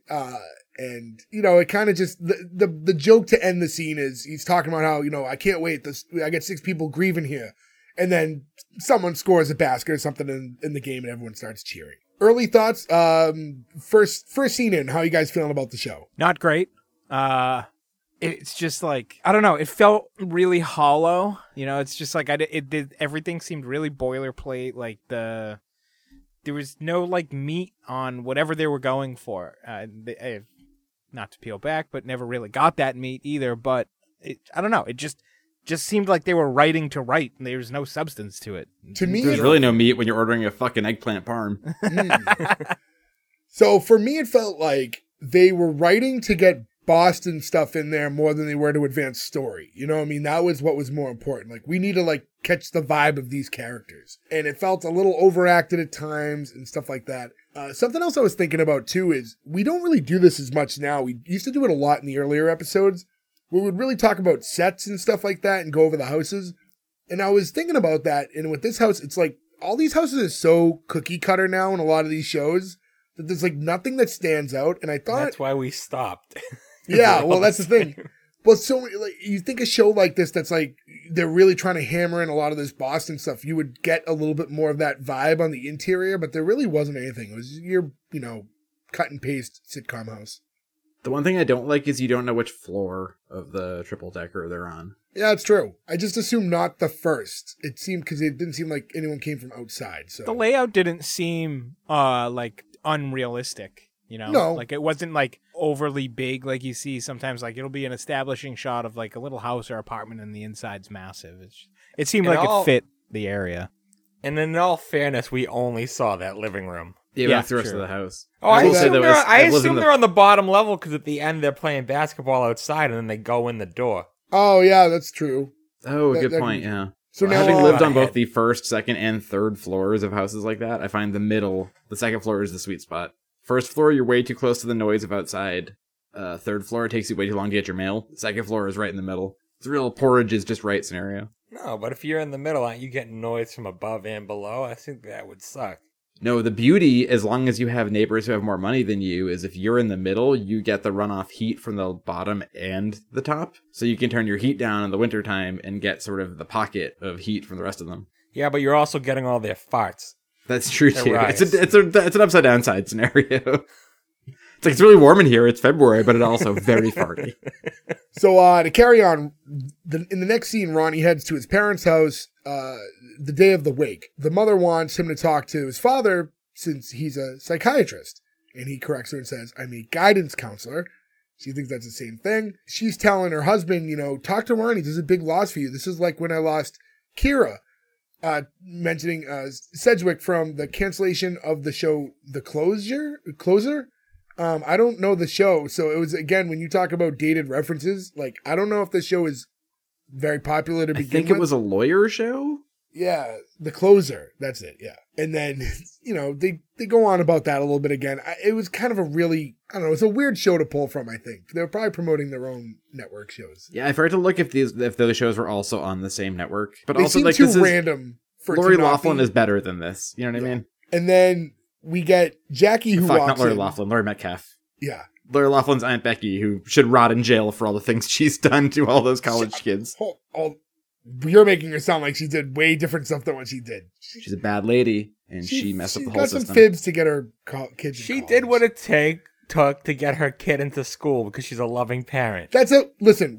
and you know it kind of just the joke to end the scene is he's talking about how, you know, I can't wait. I get 6 people grieving here. And then someone scores a basket or something in the game, and everyone starts cheering. Early thoughts. First scene in. How are you guys feeling about the show? Not great. It's just like, I don't know. It felt really hollow. You know, it's just like everything seemed really boilerplate. Like there was no like meat on whatever they were going for. Not to peel back, but never really got that meat either. But I don't know. It just seemed like they were writing to write, and there was no substance to it. To me, there's really no meat when you're ordering a fucking eggplant parm. So for me, it felt like they were writing to get Boston stuff in there more than they were to advance story. You know what I mean? That was what was more important. Like, we need to like catch the vibe of these characters. And it felt a little overacted at times and stuff like that. Something else I was thinking about too is we don't really do this as much now. We used to do it a lot in the earlier episodes. We would really talk about sets and stuff like that and go over the houses. And I was thinking about that. And with this house, it's like all these houses are so cookie cutter now in a lot of these shows that there's like nothing that stands out. And I thought that's why we stopped. Yeah. Well, that's the thing. Well, so like, you think a show like this, that's like, they're really trying to hammer in a lot of this Boston stuff. You would get a little bit more of that vibe on the interior, but there really wasn't anything. It was your, you know, cut and paste sitcom house. The one thing I don't like is you don't know which floor of the triple decker they're on. Yeah, it's true. I just assume not the first. It seemed because it didn't seem like anyone came from outside. So the layout didn't seem like unrealistic. You know, no. Like it wasn't like overly big. Like you see sometimes, like it'll be an establishing shot of like a little house or apartment, and the inside's massive. It seemed like it fit the area. And in all fairness, we only saw that living room. Yeah, that's the rest of the house. Oh, I assume they're on the bottom level because at the end they're playing basketball outside and then they go in the door. Oh, yeah, that's true. Oh, good point, yeah. So now, having lived on both the first, second, and third floors of houses like that, I find the second floor is the sweet spot. First floor, you're way too close to the noise of outside. Third floor, it takes you way too long to get your mail. Second floor is right in the middle. It's a real porridge is just right scenario. No, but if you're in the middle, aren't you getting noise from above and below? I think that would suck. No, the beauty, as long as you have neighbors who have more money than you, is if you're in the middle, you get the runoff heat from the bottom and the top. So you can turn your heat down in the wintertime and get sort of the pocket of heat from the rest of them. Yeah, but you're also getting all their farts. That's true, too. It's an upside-down side scenario. It's like, it's really warm in here. It's February, but it's also very farty. So to carry on, in the next scene, Ronnie heads to his parents' house the day of the wake. The mother wants him to talk to his father since he's a psychiatrist. And he corrects her and says, I'm a guidance counselor. She thinks that's the same thing. She's telling her husband, you know, talk to Ronnie. This is a big loss for you. This is like when I lost Kira. Mentioning Sedgwick from the cancellation of the show The Closer. I don't know the show, so it was, again, when you talk about dated references, like, I don't know if this show is very popular to begin with. I think it was a lawyer show? Yeah, The Closer, that's it, yeah. And then, you know, they go on about that a little bit again. It was kind of a really, I don't know, it's a weird show to pull from, I think. They were probably promoting their own network shows. Yeah, I forgot to look if those shows were also on the same network. But they also, like, this is... random for Lori Loughlin is better than this, you know what I mean? And then... we get Jackie who walks in. Not Laurie Loughlin, Laurie Metcalf. Yeah. Laurie Loughlin's Aunt Becky, who should rot in jail for all the things she's done to all those college kids. You're making her sound like she did way different stuff than what she did. She's a bad lady, and she messed up the whole system. She's got some fibs to get her kids in college. She did what it took to get her kid into school because she's a loving parent. Listen,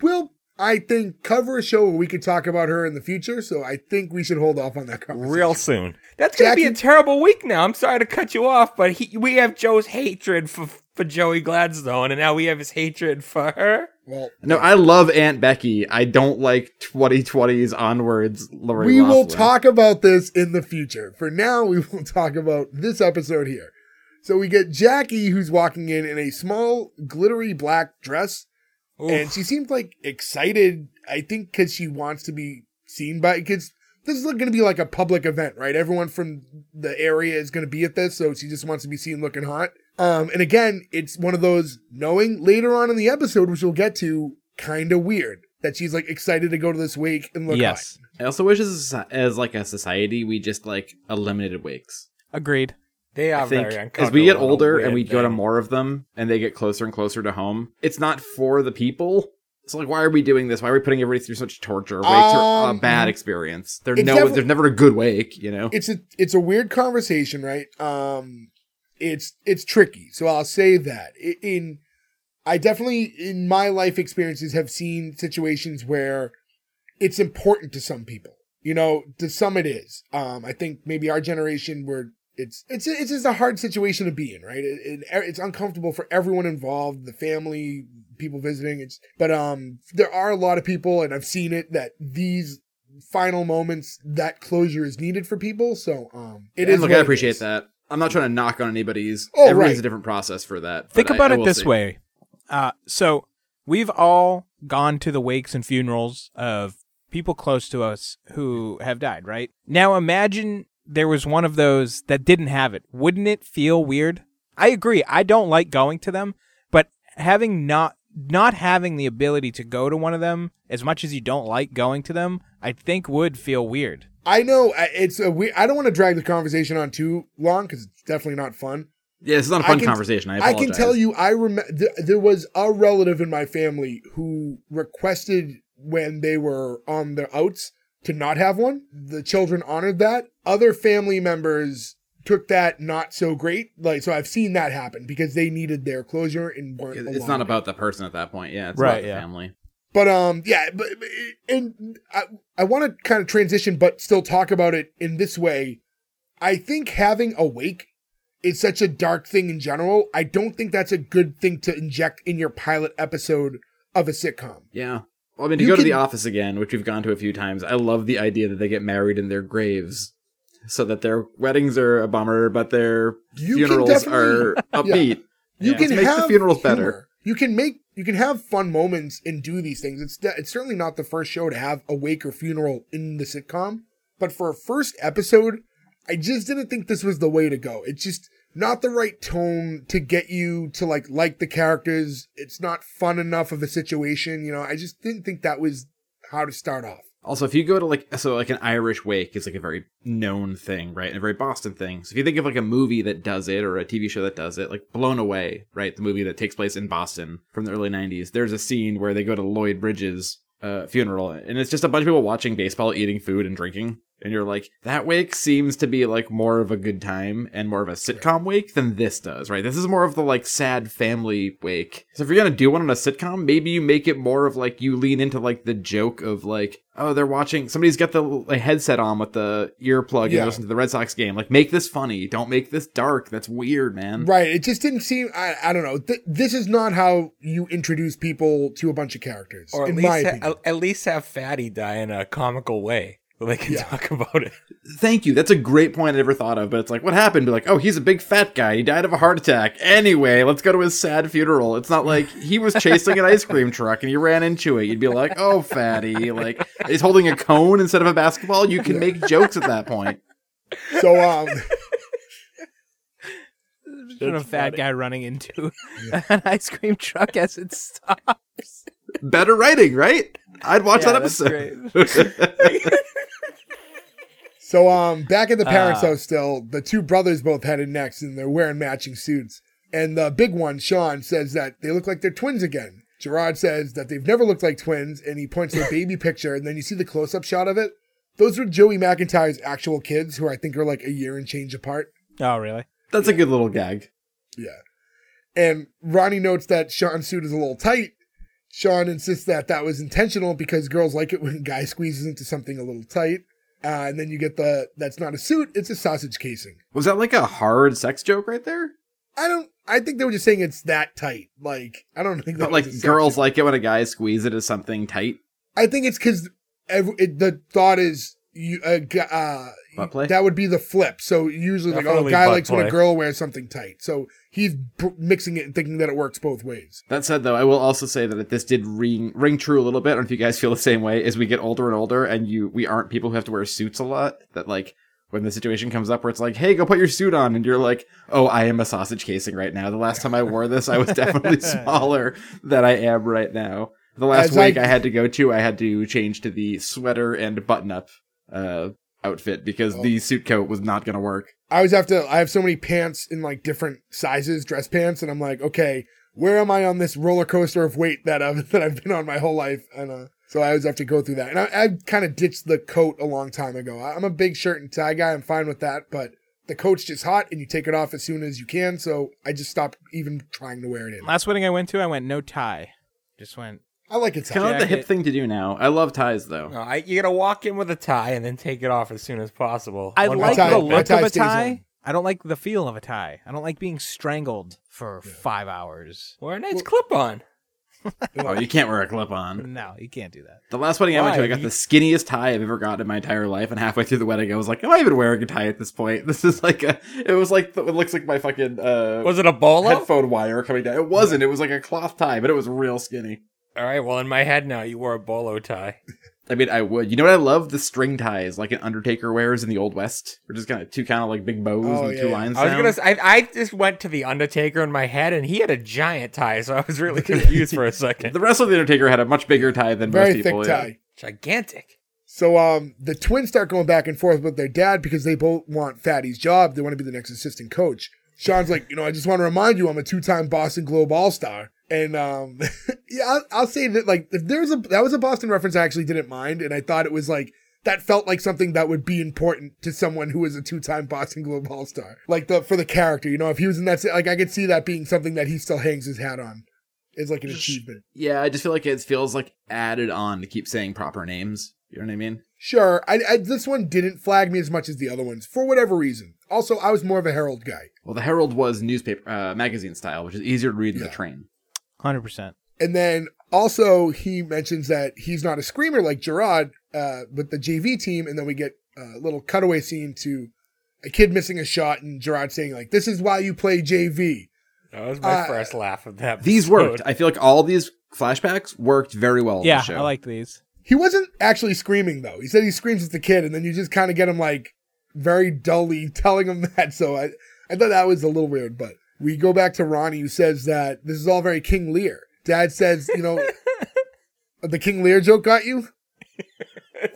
we'll... I think cover a show where we could talk about her in the future, so I think we should hold off on that conversation. Real soon. That's going to be a terrible week now. I'm sorry to cut you off, but we have Joe's hatred for Joey Gladstone, and now we have his hatred for her. Well, no, I love Aunt Becky. I don't like 2020s onwards. We will talk about this in the future. For now, we will talk about this episode here. So we get Jackie, who's walking in a small, glittery black dress. Oof. And she seemed like excited, I think, because she wants to be seen by kids. This is going to be like a public event, right? Everyone from the area is going to be at this, so she just wants to be seen looking hot. And again, it's one of those knowing later on in the episode, which we'll get to, kind of weird that she's like excited to go to this wake and look hot. I also wish as like a society, we just like eliminated wakes. Agreed. They are very uncomfortable. As we get older and we go to more of them and they get closer and closer to home, it's not for the people. It's like, why are we doing this? Why are we putting everybody through such torture? Wakes are a bad experience. There's never a good wake, you know? It's a weird conversation, right? It's tricky. So I'll say that. I definitely, in my life experiences, have seen situations where it's important to some people. You know, to some it is. I think maybe our generation were... It's just a hard situation to be in, right? It's uncomfortable for everyone involved, the family, people visiting. There are a lot of people, and I've seen it, that these final moments, that closure is needed for people. So it is. Look, I appreciate that. I'm not trying to knock on anybody's. Everyone's a different process for that. Think about it this way. So we've all gone to the wakes and funerals of people close to us who have died, right? Now imagine. There was one of those that didn't have it. Wouldn't it feel weird? I agree. I don't like going to them, but having not having the ability to go to one of them, as much as you don't like going to them, I think would feel weird. I know it's a weird. I don't want to drag the conversation on too long because it's definitely not fun. Yeah, it's not a fun conversation. I can tell you, I remember there was a relative in my family who requested when they were on their outs to not have one. The children honored that. Other family members took that not so great. Like, so I've seen that happen because they needed their closure and weren't. It's not about the person at that point. Yeah. It's about the family. But, I want to kind of transition, but still talk about it in this way. I think having a wake is such a dark thing in general. I don't think that's a good thing to inject in your pilot episode of a sitcom. Yeah. I mean, to go to The Office again, which we've gone to a few times, I love the idea that they get married in their graves so that their weddings are a bummer, but their funerals are upbeat. You can make the funerals better. You can have fun moments and do these things. It's certainly not the first show to have a wake or funeral in the sitcom, but for a first episode, I just didn't think this was the way to go. It's just not the right tone to get you to like the characters. It's not fun enough of a situation. You know, I just didn't think that was how to start off. Also, if you go to an Irish wake is like a very known thing, right? And a very Boston thing. So if you think of like a movie that does it or a TV show that does it, like Blown Away, right? The movie that takes place in Boston from the early 90s. There's a scene where they go to Lloyd Bridges' funeral, and it's just a bunch of people watching baseball, eating food and drinking. And you're like, that wake seems to be like more of a good time and more of a sitcom wake than this does, right? This is more of the like sad family wake. So if you're going to do one on a sitcom, maybe you make it more of like you lean into like the joke of like, oh, they're watching, somebody's got the headset on with the earplug and listen to the Red Sox game. Like, make this funny. Don't make this dark. That's weird, man. Right. It just didn't seem, I don't know. This is not how you introduce people to a bunch of characters. Or at least have Fatty die in a comical way. They can talk about it. Thank you. That's a great point I never thought of, but it's like, what happened? Be like, oh, he's a big fat guy. He died of a heart attack. Anyway, let's go to his sad funeral. It's not like he was chasing an ice cream truck and he ran into it. You'd be like, oh, Fatty. Like, he's holding a cone instead of a basketball. You can make jokes at that point. So, a fat guy running into an ice cream truck as it stops. Better writing, right? I'd watch that episode. That's great. So back at the parents' house still, the two brothers both headed next, and they're wearing matching suits. And the big one, Sean, says that they look like they're twins again. Gerard says that they've never looked like twins, and he points to the baby picture, and then you see the close-up shot of it. Those are Joey McIntyre's actual kids, who I think are like a year and change apart. Oh, really? That's a good little gag. Yeah. And Ronnie notes that Sean's suit is a little tight. Sean insists that that was intentional because girls like it when a guy squeezes into something a little tight. And then you get that's not a suit, it's a sausage casing. Was that like a hard sex joke right there? I think they were just saying it's that tight. Like, I don't think that like girls like it when a guy squeezes into something tight. I think it's because the thought is that would be the flip. So usually definitely like, oh, a guy likes when a girl wears something tight. So he's mixing it and thinking that it works both ways. That said, though, I will also say that this did ring true a little bit. I don't know if you guys feel the same way as we get older and older and we aren't people who have to wear suits a lot. That like when the situation comes up where it's like, hey, go put your suit on. And you're like, oh, I am a sausage casing right now. The last time I wore this, I was definitely smaller than I am right now. The last week I had to go to, I had to change to the sweater and button up outfit because the suit coat was not going to work. I always I have so many pants in like different sizes, dress pants, and I'm like, okay, where am I on this roller coaster of weight that I've been on my whole life? And so I always have to go through that. And I kind of ditched the coat a long time ago. I'm a big shirt and tie guy. I'm fine with that, but the coat's just hot and you take it off as soon as you can. So I just stopped even trying to wear it in. Last wedding I went to, I went no tie. Just went. I like it. It's kind of the hip thing to do now. I love ties, though. No, you got to walk in with a tie and then take it off as soon as possible. I like the look of a tie. I don't like the feel of a tie. I don't like being strangled for 5 hours. Or a nice clip-on. Oh, you can't wear a clip-on. No, you can't do that. The last wedding I went to, I got the skinniest tie I've ever gotten in my entire life, and halfway through the wedding, I was like, am I even wearing a tie at this point? This is like it looks like my fucking was it a bolo? Headphone wire coming down. It wasn't. It was like a cloth tie, but it was real skinny. All right, well, in my head now, you wore a bolo tie. I mean, I would. You know what I love? The string ties, like an Undertaker wears in the Old West. We're just kind of two kind of like big bows two lines down. I just went to the Undertaker in my head, and he had a giant tie, so I was really confused for a second. The wrestler, the Undertaker, had a much bigger tie than most people. Very thick tie. Gigantic. So the twins start going back and forth with their dad because they both want Fatty's job. They want to be the next assistant coach. Sean's like, I just want to remind you, I'm a two-time Boston Globe All-Star. And, I'll say that, like, if that was a Boston reference I actually didn't mind, and I thought it was, like, that felt like something that would be important to someone who is a two-time Boston Globe All-Star. Like, for the character, if he was in that, like, I could see that being something that he still hangs his hat on. It's like an achievement. Yeah, I just feel like it feels, like, added on to keep saying proper names. You know what I mean? Sure. This one didn't flag me as much as the other ones, for whatever reason. Also, I was more of a Herald guy. Well, the Herald was newspaper, magazine style, which is easier to read than the train. 100%. And then also he mentions that he's not a screamer like Gerard, but the JV team. And then we get a little cutaway scene to a kid missing a shot and Gerard saying like, this is why you play JV. That was my first laugh of that. These worked. I feel like all these flashbacks worked very well. Yeah, on the show. I like these. He wasn't actually screaming though. He said he screams at the kid and then you just kind of get him like very dully telling him that. So I thought that was a little weird, but. We go back to Ronnie, who says that this is all very King Lear. Dad says, the King Lear joke got you?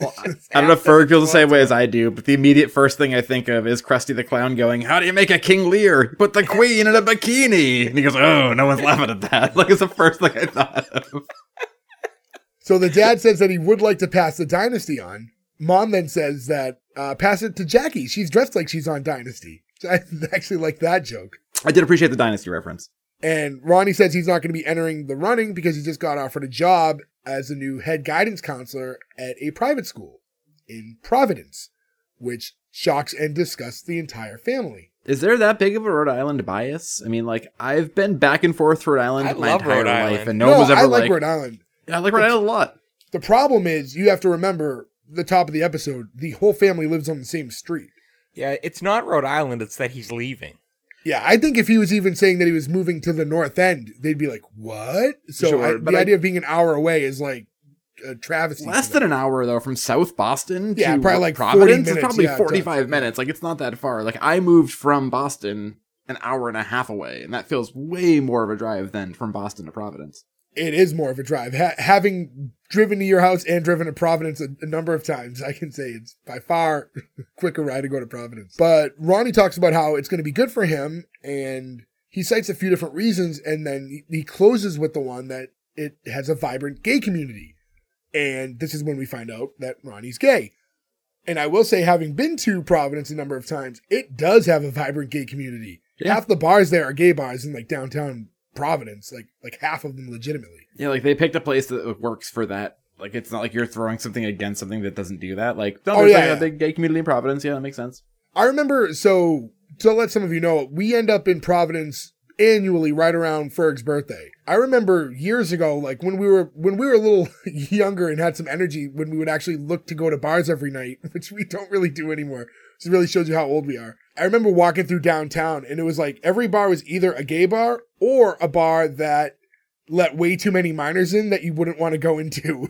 Well, I don't know if Ferg feels the same way as I do, but the immediate first thing I think of is Krusty the Clown going, "How do you make a King Lear? Put the queen in a bikini." And he goes, "Oh, no one's laughing at that." Like, it's the first thing I thought of. So the dad says that he would like to pass the dynasty on. Mom then says that, pass it to Jackie. She's dressed like she's on Dynasty. I actually like that joke. I did appreciate the Dynasty reference. And Ronnie says he's not going to be entering the running because he just got offered a job as a new head guidance counselor at a private school in Providence, which shocks and disgusts the entire family. Is there that big of a Rhode Island bias? I mean, like, I've been back and forth Rhode Island my entire life, and no one was ever like... I like Rhode Island. Yeah, I like Rhode Island a lot. The problem is, you have to remember... the top of the episode, the whole family lives on the same street. Yeah, it's not Rhode Island, it's that he's leaving. Yeah, I think if he was even saying that he was moving to the North End, they'd be like, what? So sure, the idea of being an hour away is like a travesty. Less than an hour, though, from South Boston to probably like Providence. 40 minutes, it's probably 45 minutes. Like, it's not that far. Like, I moved from Boston an hour and a half away, and that feels way more of a drive than from Boston to Providence. It is more of a drive. Having driven to your house and driven to Providence a number of times, I can say it's by far quicker ride to go to Providence. But Ronnie talks about how it's going to be good for him, and he cites a few different reasons, and then he closes with the one that it has a vibrant gay community. And this is when we find out that Ronnie's gay. And I will say, having been to Providence a number of times, it does have a vibrant gay community. Yeah. Half the bars there are gay bars in like downtown Providence, like half of them legitimately. Yeah, like they picked a place that works for that. Like, it's not like you're throwing something against something that doesn't do that. Like, no, there's a big gay community in Providence. Yeah, that makes sense. I remember, so to let some of you know, we end up in Providence annually right around Ferg's birthday. I remember years ago, like when we were a little younger and had some energy, when we would actually look to go to bars every night, which we don't really do anymore. This really shows you how old we are. I remember walking through downtown, and it was like every bar was either a gay bar or a bar that let way too many minors in that you wouldn't want to go into.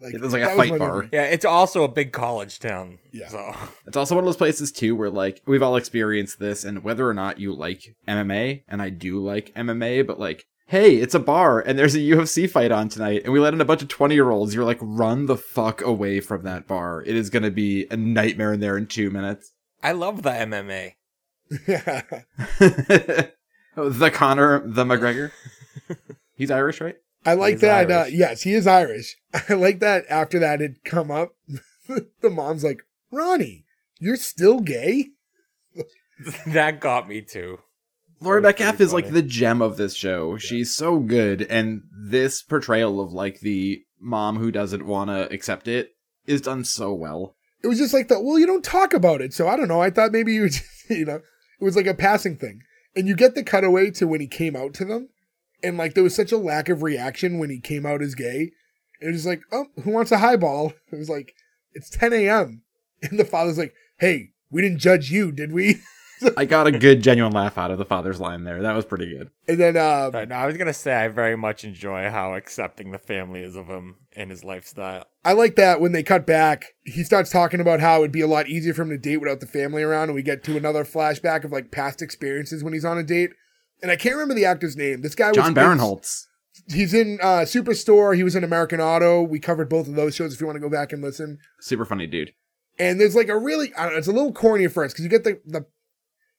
Like, it was like a fight bar. Yeah, it's also a big college town. Yeah. So. It's also one of those places, too, where, like, we've all experienced this, and whether or not you like MMA, and I do like MMA, but, like, hey, it's a bar, and there's a UFC fight on tonight, and we let in a bunch of 20-year-olds. You're like, run the fuck away from that bar. It is going to be a nightmare in there in 2 minutes. I love the MMA. Yeah. The Conor, the McGregor. He's Irish, right? I like that. Yes, he is Irish. I like that after that had come up, the mom's like, Ronnie, you're still gay? That got me too. Laurie Metcalf is like the gem of this show. Yeah. She's so good. And this portrayal of like the mom who doesn't want to accept it is done so well. It was just like that. Well, you don't talk about it. So I don't know. I thought maybe you would, you know, it was like a passing thing. And you get the cutaway to when he came out to them. And like, there was such a lack of reaction when he came out as gay. It was just like, oh, who wants a highball? It was like, it's 10 a.m. And the father's like, hey, we didn't judge you, did we? I got a good genuine laugh out of the father's line there. That was pretty good. And then I was going to say, I very much enjoy how accepting the family is of him and his lifestyle. I like that when they cut back, he starts talking about how it'd be a lot easier for him to date without the family around. And we get to another flashback of like past experiences when he's on a date. And I can't remember the actor's name. This guy was John Barinholtz. He's in Superstore. He was in American Auto. We covered both of those shows if you want to go back and listen. Super funny dude. And there's like a really, I don't know, it's a little corny at first because you get the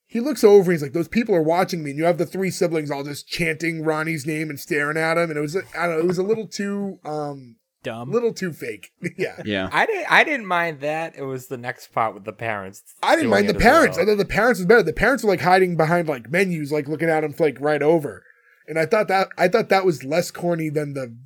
he looks over, he's like, those people are watching me. And you have the three siblings all just chanting Ronnie's name and staring at him. And it was, I don't know, it was a little too dumb. A little too fake. Yeah. Yeah. I didn't mind that. It was the next part with the parents. I didn't mind the parents. I thought the parents was better. The parents were like hiding behind like menus, like looking at him like right over. And I thought that was less corny than the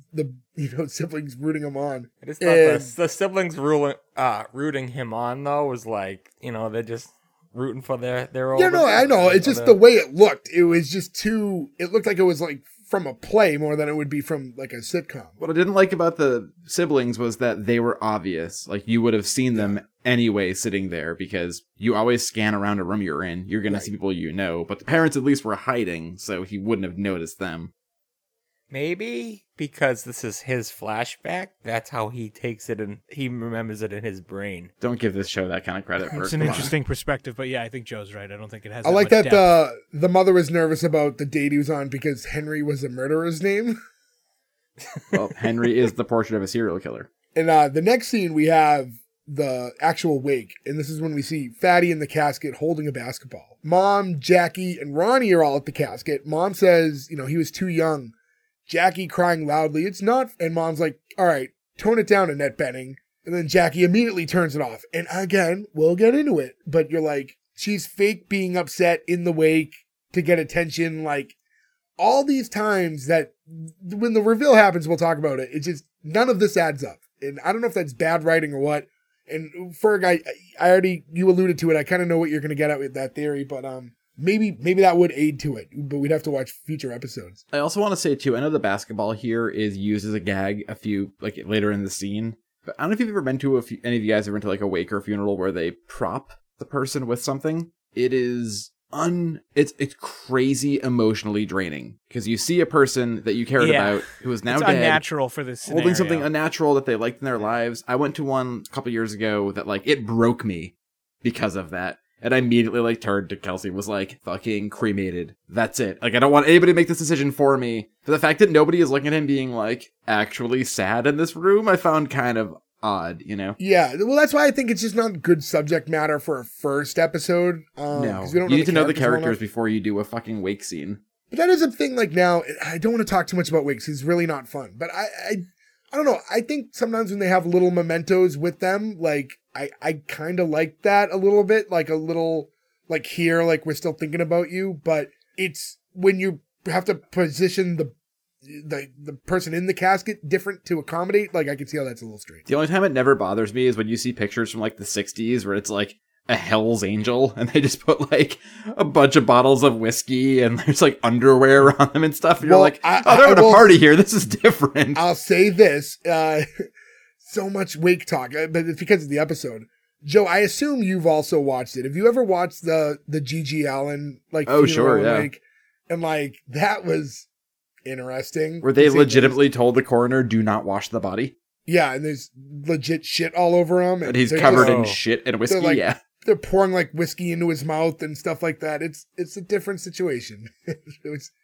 you know, siblings rooting him on. I just thought the siblings rooting him on though was like, you know, they're just rooting for their own. Yeah, no, I know. It's just the way it looked. It was just too. It looked like it was like from a play more than it would be from like a sitcom. What I didn't like about the siblings was that they were obvious. Like you would have seen them anyway sitting there because you always scan around a room you're in. You're going to see people you know. But the parents at least were hiding, so he wouldn't have noticed them. Maybe because this is his flashback, that's how he takes it and he remembers it in his brain. Don't give this show that kind of credit. It's an interesting perspective, but yeah, I think Joe's right. I don't think it has. I like that the mother was nervous about the date he was on because Henry was the murderer's name. Well, Henry is the portrait of a serial killer. And the next scene, we have the actual wake. And this is when we see Fatty in the casket holding a basketball. Mom, Jackie, and Ronnie are all at the casket. Mom says, you know, he was too young. Jackie crying loudly, it's not. And Mom's like, all right, tone it down, Annette Bening. And then Jackie immediately turns it off. And again, we'll get into it. But you're like, she's fake being upset in the wake to get attention. Like, all these times that when the reveal happens, we'll talk about it. It just, none of this adds up. And I don't know if that's bad writing or what. And Ferg, I already, you alluded to it. I kind of know what you're going to get at with that theory, but maybe that would aid to it, but we'd have to watch future episodes. I also want to say too, I know the basketball here is used as a gag a few, like later in the scene, but I don't know if you've ever been to any of you guys ever been to like a wake or funeral where they prop the person with something. It is it's crazy emotionally draining because you see a person that you cared about who is now dead, unnatural for this scenario, holding something unnatural that they liked in their lives. I went to one a couple years ago that like it broke me because of that, and I immediately like turned to Kelsey and was like, "Fucking cremated. That's it. Like I don't want anybody to make this decision for me." For the fact that nobody is looking at him being like actually sad in this room, I found kind of odd, you know? Yeah, well, that's why I think it's just not good subject matter for a first episode. No, you need to know the characters before you do a fucking wake scene. But that is a thing, like, now, I don't want to talk too much about wakes. It's really not fun. But I don't know. I think sometimes when they have little mementos with them, like, I kind of like that a little bit. Like, a little, like, here, like, we're still thinking about you. But it's when you have to position the person in the casket different to accommodate, like I can see how that's a little strange. The only time it never bothers me is when you see pictures from like the 60s where it's like a Hell's Angel and they just put like a bunch of bottles of whiskey and there's like underwear on them and stuff. And well, you're like, oh, they're at a party here. This is different. I'll say this. So much wake talk, but it's because of the episode. Joe, I assume you've also watched it. Have you ever watched the Gigi Allen? Like, oh, sure. Yeah. And like, that was interesting. Where they legitimately told the coroner, do not wash the body. Yeah, and there's legit shit all over him. And he's covered in shit and whiskey, like, yeah. They're pouring like whiskey into his mouth and stuff like that. It's a different situation.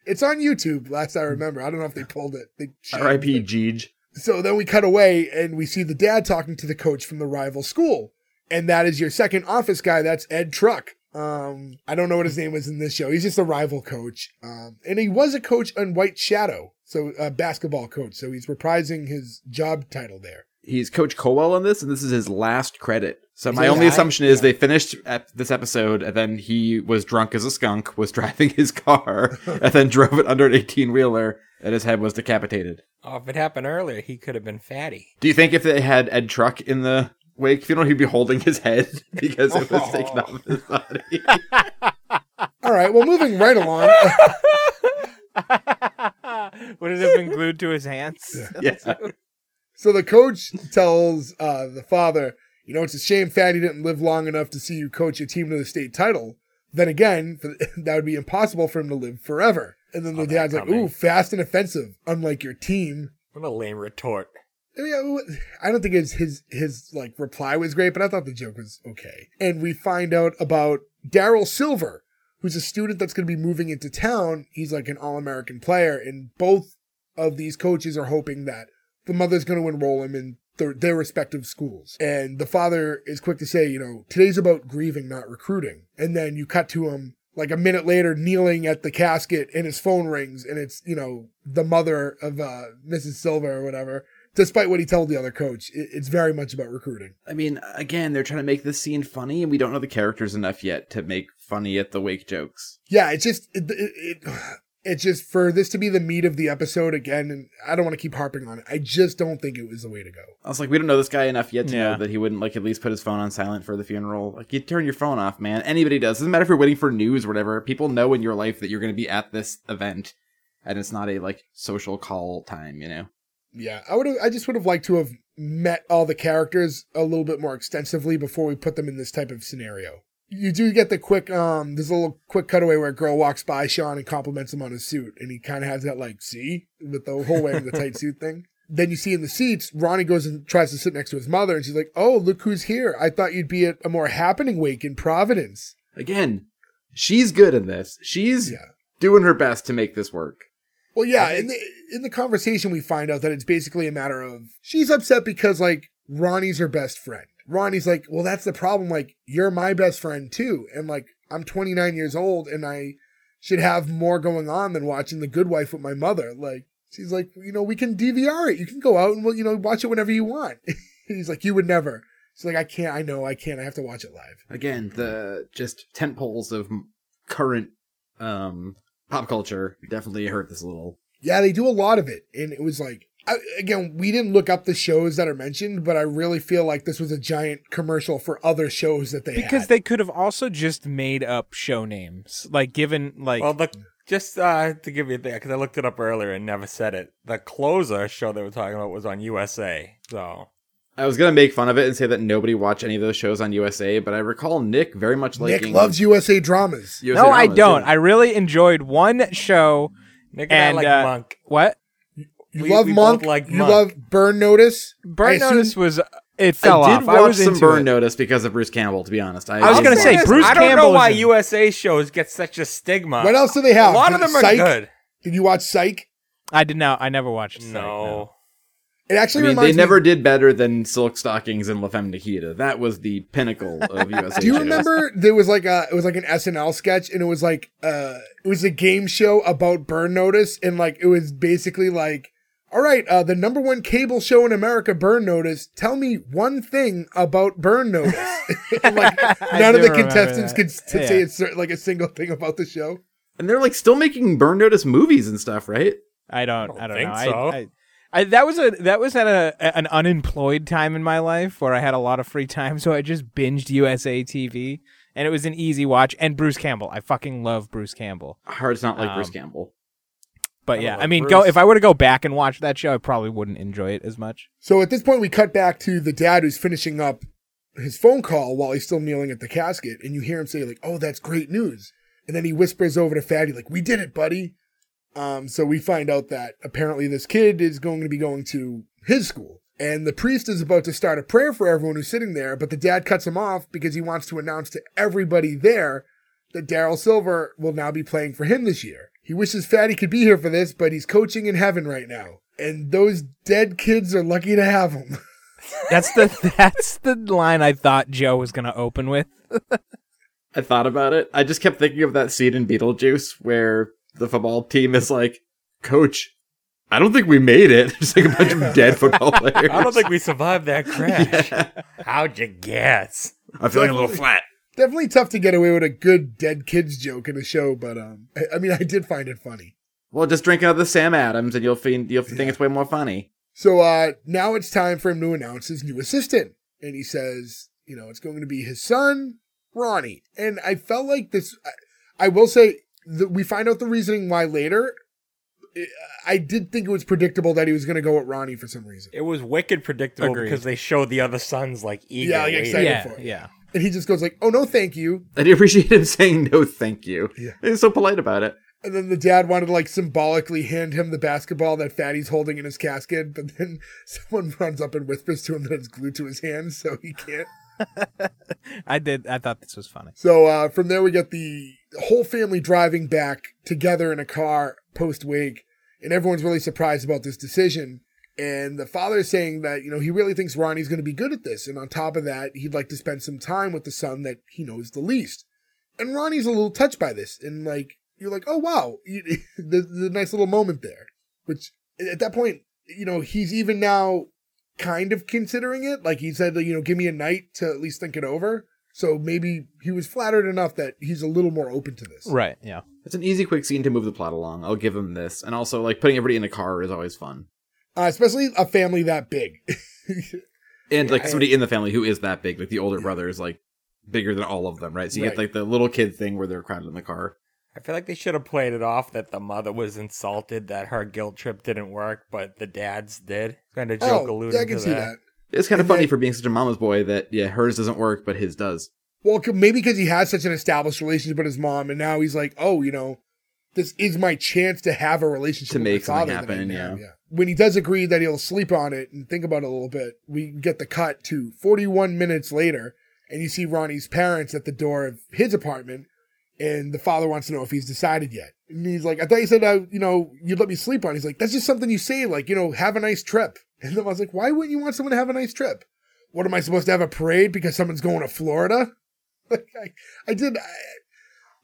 It's on YouTube, last I remember. I don't know if they pulled it. R.I.P. Jeej. So then we cut away and we see the dad talking to the coach from the rival school. And that is your second office guy. That's Ed Truck. I don't know what his name was in this show. He's just a rival coach. And he was a coach on White Shadow, so a basketball coach. So he's reprising his job title there. He's Coach Colwell in this, and this is his last credit. So my only assumption is they finished this episode, and then he was drunk as a skunk, was driving his car, and then drove it under an 18-wheeler, and his head was decapitated. Oh, if it happened earlier, he could have been Fatty. Do you think if they had Ed Truck in the wake funeral, he'd be holding his head because it was taken off his body. All right, well, moving right along. Would it have been glued to his hands? Yeah. So the coach tells the father, you know, it's a shame Fatty didn't live long enough to see you coach your team to the state title. Then again, that would be impossible for him to live forever. And then the dad's like, ooh, fast and offensive, unlike your team. What a lame retort. I mean, I don't think his like reply was great, but I thought the joke was okay. And we find out about Daryl Silver, who's a student that's going to be moving into town. He's like an All-American player, and both of these coaches are hoping that the mother's going to enroll him in their respective schools. And the father is quick to say, you know, today's about grieving, not recruiting. And then you cut to him like a minute later kneeling at the casket, and his phone rings, and it's, you know, the mother of Mrs. Silver or whatever. Despite what he told the other coach, it's very much about recruiting. I mean, again, they're trying to make this scene funny, and we don't know the characters enough yet to make funny at the wake jokes. Yeah, it's just, it's just for this to be the meat of the episode again, and I don't want to keep harping on it. I just don't think it was the way to go. I was like, we don't know this guy enough yet to know that he wouldn't like at least put his phone on silent for the funeral. Like, you turn your phone off, man. Anybody does. It doesn't matter if you're waiting for news or whatever. People know in your life that you're going to be at this event, and it's not a like social call time, you know? Yeah, I just would have liked to have met all the characters a little bit more extensively before we put them in this type of scenario. You do get the quick, there's a little quick cutaway where a girl walks by Sean and compliments him on his suit. And he kind of has that like, see, with the whole wearing the tight suit thing. Then you see in the seats, Ronnie goes and tries to sit next to his mother. And she's like, oh, look who's here. I thought you'd be at a more happening wake in Providence. Again, she's good in this. She's doing her best to make this work. Well, yeah, in the conversation, we find out that it's basically a matter of she's upset because, like, Ronnie's her best friend. Ronnie's like, well, that's the problem. Like, you're my best friend, too. And, like, I'm 29 years old, and I should have more going on than watching The Good Wife with my mother. Like, she's like, you know, we can DVR it. You can go out and, we'll, you know, watch it whenever you want. He's like, you would never. She's like, I can't. I have to watch it live. Again, the just tent poles of current pop culture definitely hurt this a little. Yeah, they do a lot of it. And it was like, again, we didn't look up the shows that are mentioned, but I really feel like this was a giant commercial for other shows that they had. Because they could have also just made up show names. Like, given, like... Well, to give you a thing, because I looked it up earlier and never said it, the Closer show they were talking about was on USA, so... I was going to make fun of it and say that nobody watched any of those shows on USA, but I recall Nick very much liking... Nick loves USA dramas. I don't. Yeah. I really enjoyed one show. Nick and I like Monk. What? We love Monk? Like Monk. You love Burn Notice? Burn Notice was... It fell off. I did watch some Burn Notice because of Bruce Campbell, to be honest. I was going to say, Bruce Campbell... I don't know why USA shows get such a stigma. What else do they have? A lot of them are good. Did you watch Psych? I did not. I never watched Psych. No. It actually reminds me. They never did better than Silk Stockings and La Femme Nikita. That was the pinnacle of USA. Do you remember there was like an SNL sketch, and it was a game show about Burn Notice, and like it was basically like, all right, the number one cable show in America, Burn Notice. Tell me one thing about Burn Notice. And like none of the contestants could say it's like a single thing about the show. And they're like still making Burn Notice movies and stuff, right? I don't know. So. That was at an unemployed time in my life where I had a lot of free time, so I just binged USA TV, and it was an easy watch. And Bruce Campbell, I fucking love Bruce Campbell. Hard's not like Bruce Campbell, but if I were to go back and watch that show, I probably wouldn't enjoy it as much. So at this point, we cut back to the dad who's finishing up his phone call while he's still kneeling at the casket, and you hear him say like, "Oh, that's great news," and then he whispers over to Fatty like, "We did it, buddy." So we find out that apparently this kid is going to be going to his school, and the priest is about to start a prayer for everyone who's sitting there, but the dad cuts him off because he wants to announce to everybody there that Daryl Silver will now be playing for him this year. He wishes Fatty could be here for this, but he's coaching in heaven right now, and those dead kids are lucky to have him. That's the line I thought Joe was going to open with. I thought about it. I just kept thinking of that scene in Beetlejuice where... the football team is like, Coach, I don't think we made it. There's like a bunch of dead football players. I don't think we survived that crash. Yeah. How'd you guess? I'm feeling a little flat. Definitely tough to get away with a good dead kids joke in a show, but I did find it funny. Well, just drink out of the Sam Adams and you'll think it's way more funny. So now it's time for him to announce his new assistant. And he says, you know, it's going to be his son, Ronnie. And I felt like this, I will say, we find out the reasoning why later. I did think it was predictable that he was going to go with Ronnie for some reason. It was wicked predictable. Agreed. Because they showed the other sons like eager. Yeah, like excited for it. Yeah. And he just goes like, oh, no, thank you. I did appreciate him saying no, thank you. Yeah. He was so polite about it. And then the dad wanted to like symbolically hand him the basketball that Fatty's holding in his casket. But then someone runs up and whispers to him that it's glued to his hand, so he can't. I thought this was funny. So from there we get the whole family driving back together in a car post-wake, and everyone's really surprised about this decision, and the father's saying that, you know, he really thinks Ronnie's going to be good at this, and on top of that he'd like to spend some time with the son that he knows the least. And Ronnie's a little touched by this, and like you're like, oh wow, the nice little moment there, which at that point, you know, he's even now kind of considering it. Like he said, you know, give me a night to at least think it over. So maybe he was flattered enough that he's a little more open to this. Right, yeah. It's an easy, quick scene to move the plot along. I'll give him this. And also, like, putting everybody in a car is always fun. Especially a family that big. And, like, somebody in the family who is that big. Like, the older brother is, like, bigger than all of them, right? So you get, like, the little kid thing where they're crowded in the car. I feel like they should have played it off that the mother was insulted that her guilt trip didn't work, but the dad's did. Kind of joke alluding to that. I can see that. It's kind of funny for being such a mama's boy that, yeah, hers doesn't work, but his does. Well, maybe because he has such an established relationship with his mom, and now he's like, oh, you know, this is my chance to have a relationship to with my father. To make something happen, yeah. When he does agree that he'll sleep on it and think about it a little bit, we get the cut to 41 minutes later, and you see Ronnie's parents at the door of his apartment, and the father wants to know if he's decided yet. And he's like, I thought you said, you know, you'd let me sleep on. He's like, that's just something you say, like, you know, have a nice trip. And then I was like, why wouldn't you want someone to have a nice trip? What, am I supposed to have a parade because someone's going to Florida? Like,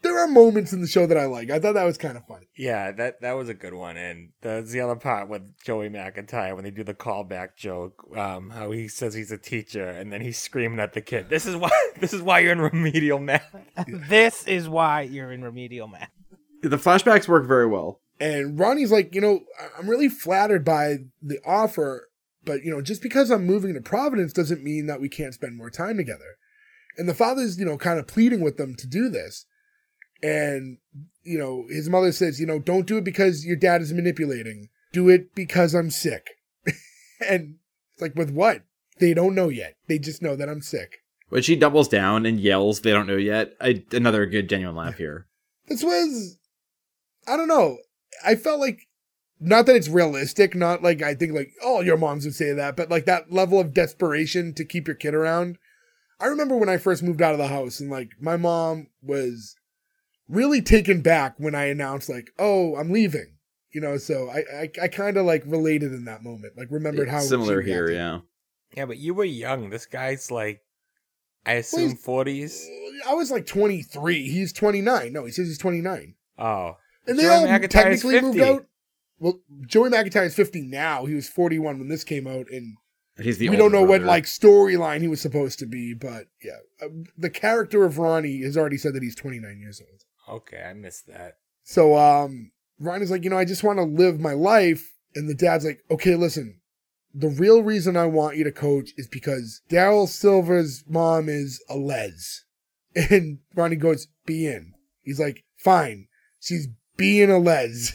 there are moments in the show that I like. I thought that was kind of funny. Yeah, that was a good one. And that's the other part with Joey McIntyre when they do the callback joke, how he says he's a teacher and then he's screaming at the kid, This is why you're in remedial math. This is why you're in remedial math. The flashbacks work very well. And Ronnie's like, you know, I'm really flattered by the offer, but, you know, just because I'm moving to Providence doesn't mean that we can't spend more time together. And the father's, you know, kind of pleading with them to do this. And, you know, his mother says, you know, don't do it because your dad is manipulating. Do it because I'm sick. And it's like, with what? They don't know yet. They just know that I'm sick. When she doubles down and yells, they don't know yet. Another good genuine laugh here. This was... I don't know. I felt like, not that it's realistic, not like I think like, oh, your moms would say that, but like that level of desperation to keep your kid around. I remember when I first moved out of the house and like my mom was really taken back when I announced like, oh, I'm leaving, you know? So I kind of like related in that moment, like remembered it's how similar here. Reacted. Yeah. Yeah. But you were young. This guy's like, I assume 40s. I was like 23. He's 29. No, he says he's 29. Oh, and they all technically moved out. Well, Joey McIntyre is 50 now. He was 41 when this came out, and he's the we don't know what like storyline he was supposed to be. But yeah, the character of Ronnie has already said that he's 29 years old. Okay, I missed that. So Ronnie's like, you know, I just want to live my life, and the dad's like, okay, listen, the real reason I want you to coach is because Daryl Silver's mom is a les, and Ronnie goes, be in. He's like, fine, she's being a les.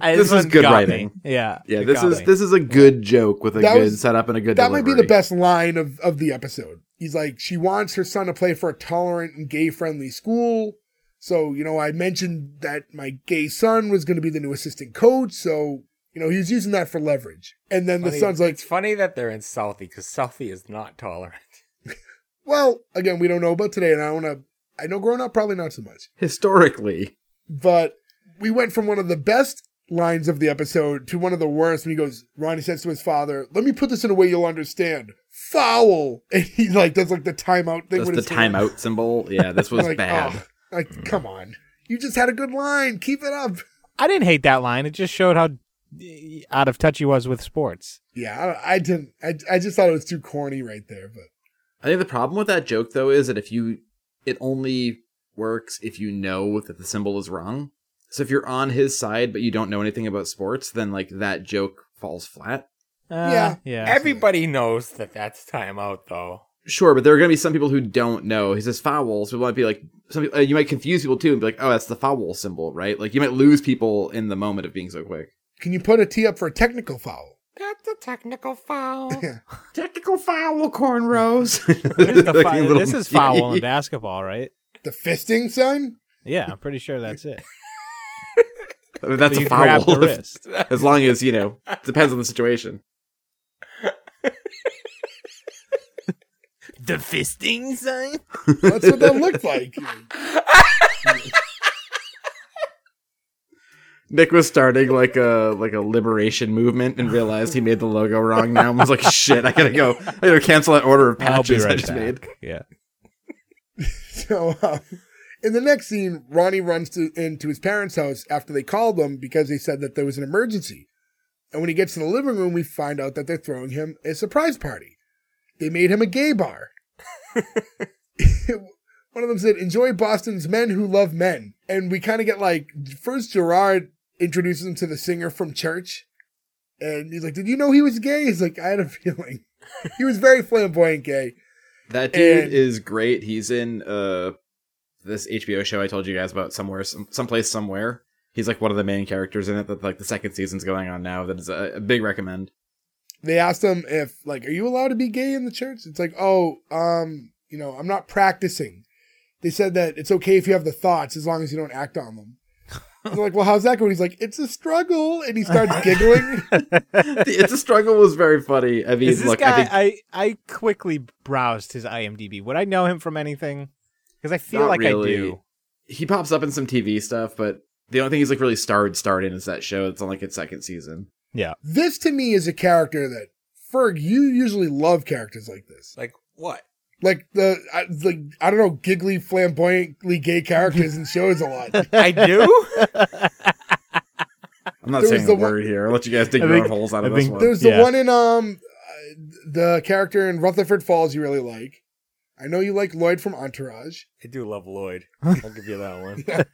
This is good writing. Me. Yeah. Yeah. This is a good joke with a good setup and a good delivery. That might be the best line of the episode. He's like, she wants her son to play for a tolerant and gay friendly school. So, you know, I mentioned that my gay son was going to be the new assistant coach. So, you know, he's using that for leverage. And then the son's like, it's funny that they're in Southie because Southie is not tolerant. Well, again, we don't know about today. And I know growing up, probably not so much. Historically. But we went from one of the best lines of the episode to one of the worst. And he goes, Ronnie says to his father, let me put this in a way you'll understand. Foul. And he like does like the timeout thing. That's with the timeout symbol. Yeah, this was like, bad. Oh, like, come on. You just had a good line. Keep it up. I didn't hate that line. It just showed how out of touch he was with sports. Yeah, I didn't. I just thought it was too corny right there. But I think the problem with that joke, though, is that it only works if you know that the symbol is wrong. So if you're on his side, but you don't know anything about sports, then like that joke falls flat. Yeah. Everybody knows that that's timeout, though. Sure, but there are going to be some people who don't know. He says foul, so it might be like you might confuse people too and be like, oh, that's the foul symbol, right? Like you might lose people in the moment of being so quick. Can you put a T up for a technical foul? That's a technical foul. Yeah. Technical foul, cornrows. This is foul in basketball, right? The fisting, son? Yeah, I'm pretty sure that's it. I mean, that's a foul. The wrist. As long as, you know, depends on the situation. The fisting, son? That's what that looked like. Nick was starting like a liberation movement and realized he made the logo wrong now and was like, shit, I gotta cancel that order of patches I just made. Yeah. So in the next scene, Ronnie runs into his parents' house after they called him because they said that there was an emergency. And when he gets to the living room, we find out that they're throwing him a surprise party. They made him a gay bar. One of them said, enjoy Boston's men who love men. And we kind of get like, first Gerard introduces him to the singer from church. And he's like, did you know he was gay? He's like, I had a feeling. He was very flamboyant gay. That dude is great. He's in this HBO show I told you guys about someplace somewhere. He's like one of the main characters in it that like the second season's going on now. That is a big recommend. They asked him if like, are you allowed to be gay in the church? It's like, oh, you know, I'm not practicing. They said that it's okay if you have the thoughts as long as you don't act on them. They're like, well, how's that going? He's like, it's a struggle. And he starts giggling. It's a struggle was very funny. I mean, I quickly browsed his IMDb. Would I know him from anything? Because I feel like really. I do. He pops up in some TV stuff, but the only thing he's like really starred in is that show that's on like its second season. Yeah. This to me is a character that, Ferg, you usually love characters like this. Like what? Like the, like, I don't know, giggly, flamboyantly gay characters in shows a lot. I do? I'm not saying a word here. I'll let you guys dig your own holes out of this one. There's the one in, the character in Rutherford Falls you really like. I know you like Lloyd from Entourage. I do love Lloyd. I'll give you that one. Yeah.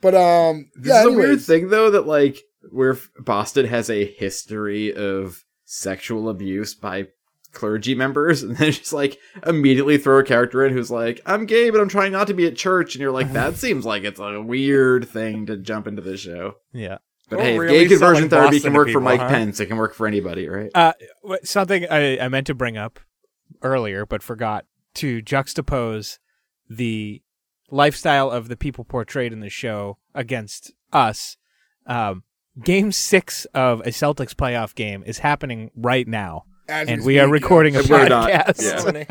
But, this is a weird thing, though, that, like, where Boston has a history of sexual abuse by clergy members, and then just like immediately throw a character in who's like, I'm gay but I'm trying not to be at church, and you're like, that seems like it's a weird thing to jump into the show. Yeah, but hey, really, gay conversion like therapy can work people, for Mike Pence. It can work for anybody, right? Something I meant to bring up earlier but forgot to juxtapose the lifestyle of the people portrayed in the show against us. Game 6 of a Celtics playoff game is happening right now. And we are recording a podcast.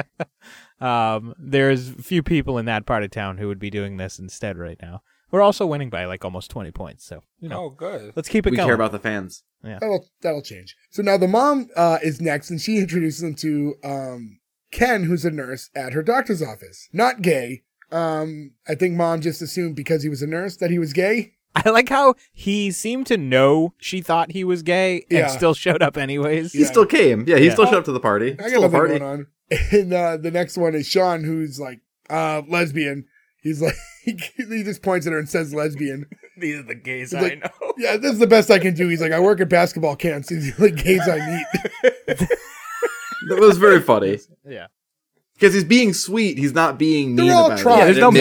Yeah. There's few people in that part of town who would be doing this instead right now. We're also winning by like almost 20 points. So, you know, good. Let's keep it going. We care about the fans. Yeah. That'll change. So now the mom is next, and she introduces them to Ken, who's a nurse at her doctor's office. Not gay. I think mom just assumed because he was a nurse that he was gay. I like how he seemed to know she thought he was gay and still showed up anyways. He still came. Yeah, he still showed up to the party. I got nothing going on. And the next one is Sean, who's like, lesbian. He's like, he just points at her and says lesbian. These are the gays I know. Yeah, this is the best I can do. He's like, I work at basketball camps. These are the gays I meet. That was very funny. Yeah. Because he's being sweet. He's not being mean about it. They're all trying. There's no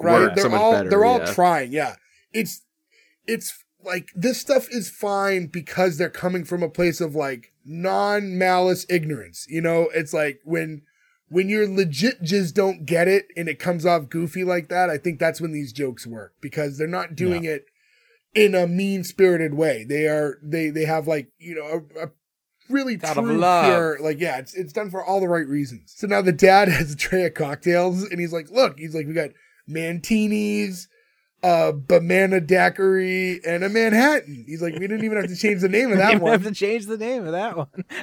balance. They're all trying, yeah. It's like this stuff is fine because they're coming from a place of like non-malice ignorance. You know, it's like when you're legit just don't get it and it comes off goofy like that, I think that's when these jokes work because they're not doing it in a mean-spirited way. They are they have like, you know, a really out true of love. Pure, like, yeah, it's done for all the right reasons. So now the dad has a tray of cocktails and he's like, look, he's like, we got Mantini's, a banana daiquiri, and a Manhattan. He's like, we didn't even have to change the name of that one.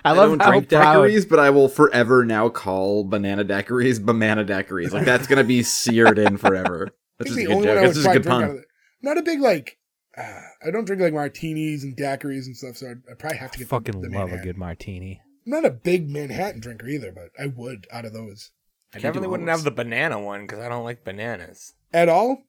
I love don't drink daiquiris, but I will forever now call banana daiquiris banana daiquiris. Like, that's going to be seared in forever. That's just a good joke. It's just a good pun. Not a big, like, I don't drink, like, martinis and daiquiris and stuff, so I'd probably have to get the Manhattan. I fucking love a good martini. I'm not a big Manhattan drinker either, but I would out of those. I definitely wouldn't have the banana one, because I don't like bananas. At all?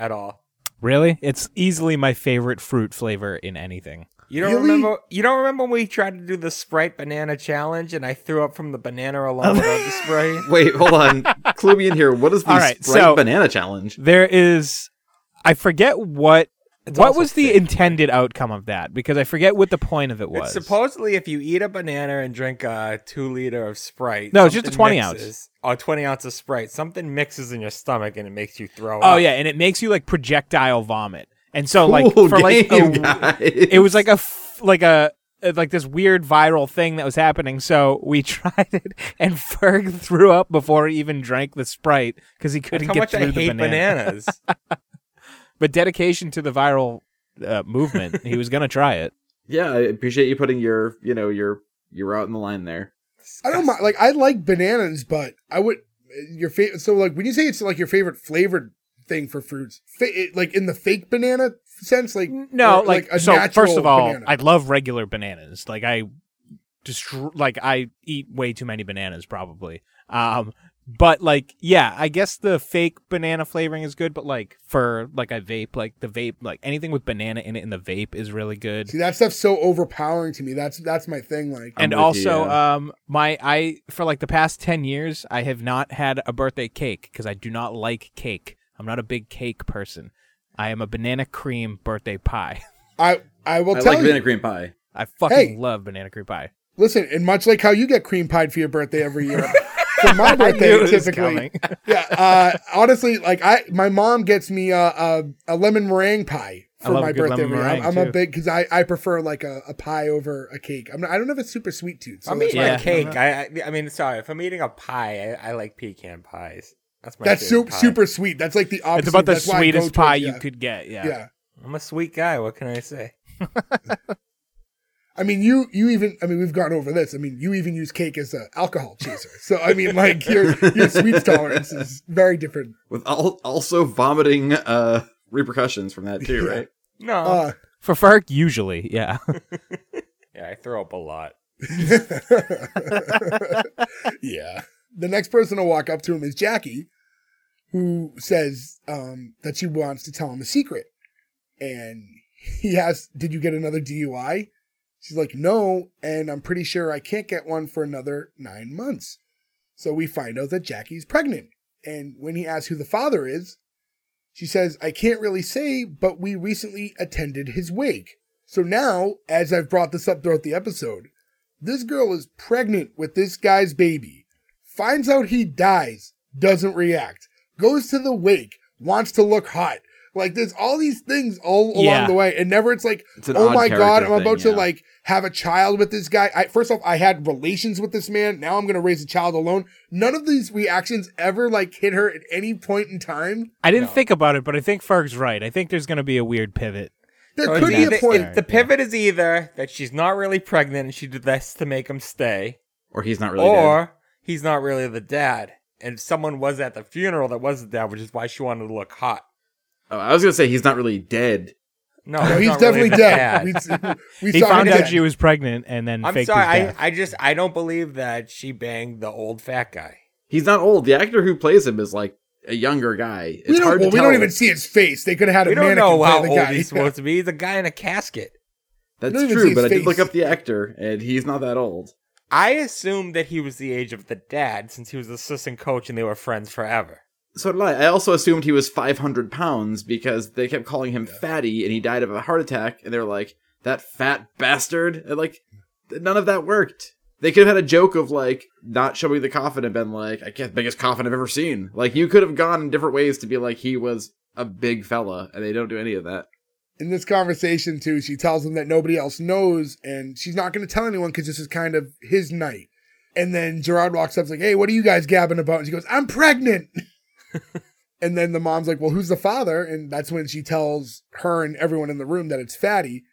At all. Really? It's easily my favorite fruit flavor in anything. You don't remember when we tried to do the Sprite banana challenge and I threw up from the banana alone without the Sprite? Wait, hold on. Clue me in here. What is the Sprite banana challenge? There is, I forget what was the intended outcome of that, because I forget what the point of it was. It's supposedly if you eat a banana and drink a 2 liter of Sprite. No, it's just a 20 ounce. Oh, 20 ounce of Sprite. Something mixes in your stomach and it makes you throw up. Oh yeah, and it makes you like projectile vomit. And so like it was like a this weird viral thing that was happening. So we tried it and Ferg threw up before he even drank the Sprite because he couldn't get through the bananas. But dedication to the viral movement, he was gonna try it. Yeah, I appreciate you putting your out in the line there. I don't mind. Like, I like bananas, but I would your favorite. So like when you say it's like your favorite flavored thing for fruits, like in the fake banana sense, like no, or, like a so natural first of all, banana. I love regular bananas. Like I eat way too many bananas probably. But, like, yeah, I guess the fake banana flavoring is good, but, like, for, like, I vape, like, the vape, like, anything with banana in it in the vape is really good. See, that stuff's so overpowering to me. That's my thing, like. And also, for, like, the past 10 years, I have not had a birthday cake, because I do not like cake. I'm not a big cake person. I am a banana cream birthday pie. I will tell you. I like banana cream pie. I fucking love banana cream pie. Listen, and much like how you get cream pied for your birthday every year. For my birthday, typically, yeah. Honestly, like my mom gets me a lemon meringue pie for my birthday. I'm a big because I prefer like a pie over a cake. I don't have a super sweet tooth. So I'm eating a cake. I mean, sorry, if I'm eating a pie, I like pecan pies. That's super sweet. That's like the opposite. It's about the sweetest pie you could get. Yeah. Yeah. I'm a sweet guy. What can I say? I mean, you even we've gone over this. I mean, you even use cake as an alcohol chaser. So, I mean, like your sweets tolerance is very different. With also vomiting repercussions from that too, right? No. For Fark, usually, yeah. Yeah, I throw up a lot. Yeah. The next person to walk up to him is Jackie, who says that she wants to tell him a secret. And he asks, did you get another DUI? She's like, no, and I'm pretty sure I can't get one for another 9 months. So we find out that Jackie's pregnant. And when he asks who the father is, she says, I can't really say, but we recently attended his wake. So now, as I've brought this up throughout the episode, this girl is pregnant with this guy's baby, finds out he dies, doesn't react, goes to the wake, wants to look hot. Like, there's all these things all along the way, and never it's like, it's oh my God, I'm about to like have a child with this guy. First off, I had relations with this man. Now I'm going to raise a child alone. None of these reactions ever like hit her at any point in time. I didn't think about it, but I think Ferg's right. I think there's going to be a weird pivot. There could be a point. The pivot is either that she's not really pregnant and she did this to make him stay, or he's not really, or he's not really the dad, and someone was at the funeral that was the dad, which is why she wanted to look hot. Oh, I was going to say he's not really dead. No, he's definitely really dead. He found out she was pregnant and then faked his death. I don't believe that she banged the old fat guy. He's not old. The actor who plays him is like a younger guy. It's hard to tell. We don't even see his face. They could have had a mannequin. We don't know how old he's supposed to be. He's a guy in a casket. That's true, but I did look up the actor, and he's not that old. I assumed that he was the age of the dad since he was assistant coach and they were friends forever. So did I. I also assumed he was 500 pounds because they kept calling him Fatty and he died of a heart attack. And they were like, that fat bastard. And like, none of that worked. They could have had a joke of like, not showing the coffin and been like, I can't, biggest coffin I've ever seen. Like, you could have gone in different ways to be like, he was a big fella. And they don't do any of that. In this conversation, too, she tells him that nobody else knows. And she's not going to tell anyone because this is kind of his night. And then Gerard walks up and is like, hey, what are you guys gabbing about? And she goes, I'm pregnant. And then the mom's like, well, who's the father? And that's when she tells her and everyone in the room that it's Fatty.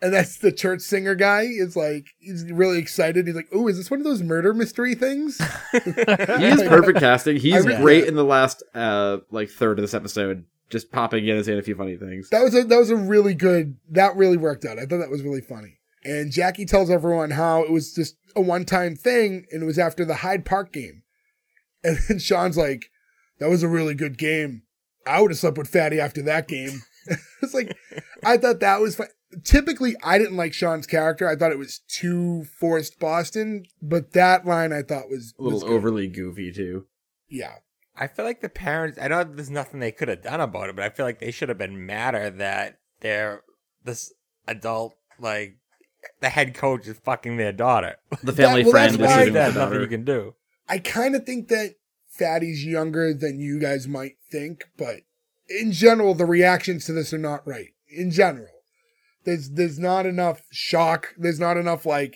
And that's the church singer guy. Is like, he's really excited. He's like, oh, is this one of those murder mystery things? He is perfect casting. He's great in the last third of this episode, just popping in and saying a few funny things. That was a really good, that really worked out. I thought that was really funny. And Jackie tells everyone how it was just a one-time thing and it was after the Hyde Park game. And then Sean's like, that was a really good game. I would have slept with Fatty after that game. It's like, I thought that was fun. Typically, I didn't like Sean's character. I thought it was too forced Boston, but that line I thought was a little overly goofy too. Yeah. I feel like the parents, I know there's nothing they could have done about it, but I feel like they should have been madder that they're this adult, like the head coach is fucking their daughter. The family friend is shooting their daughter. Nothing you can do. I kind of think that Fatty's younger than you guys might think, but in general, the reactions to this are not right. In general, there's not enough shock. There's not enough I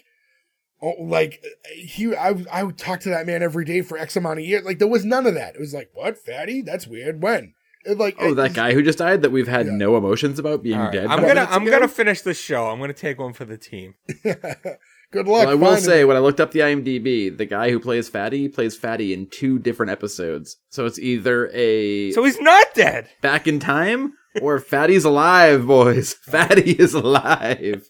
would talk to that man every day for X amount of years. Like, there was none of that. It was like, what, Fatty? That's weird. When? That guy who just died that we've had no emotions about being dead. I'm gonna finish the show. I'm gonna take one for the team. Good luck. Well, I will say, when I looked up the IMDb, the guy who plays Fatty in 2 different episodes. So it's either so he's not dead! Back in time, or Fatty's alive, boys. Fatty is alive.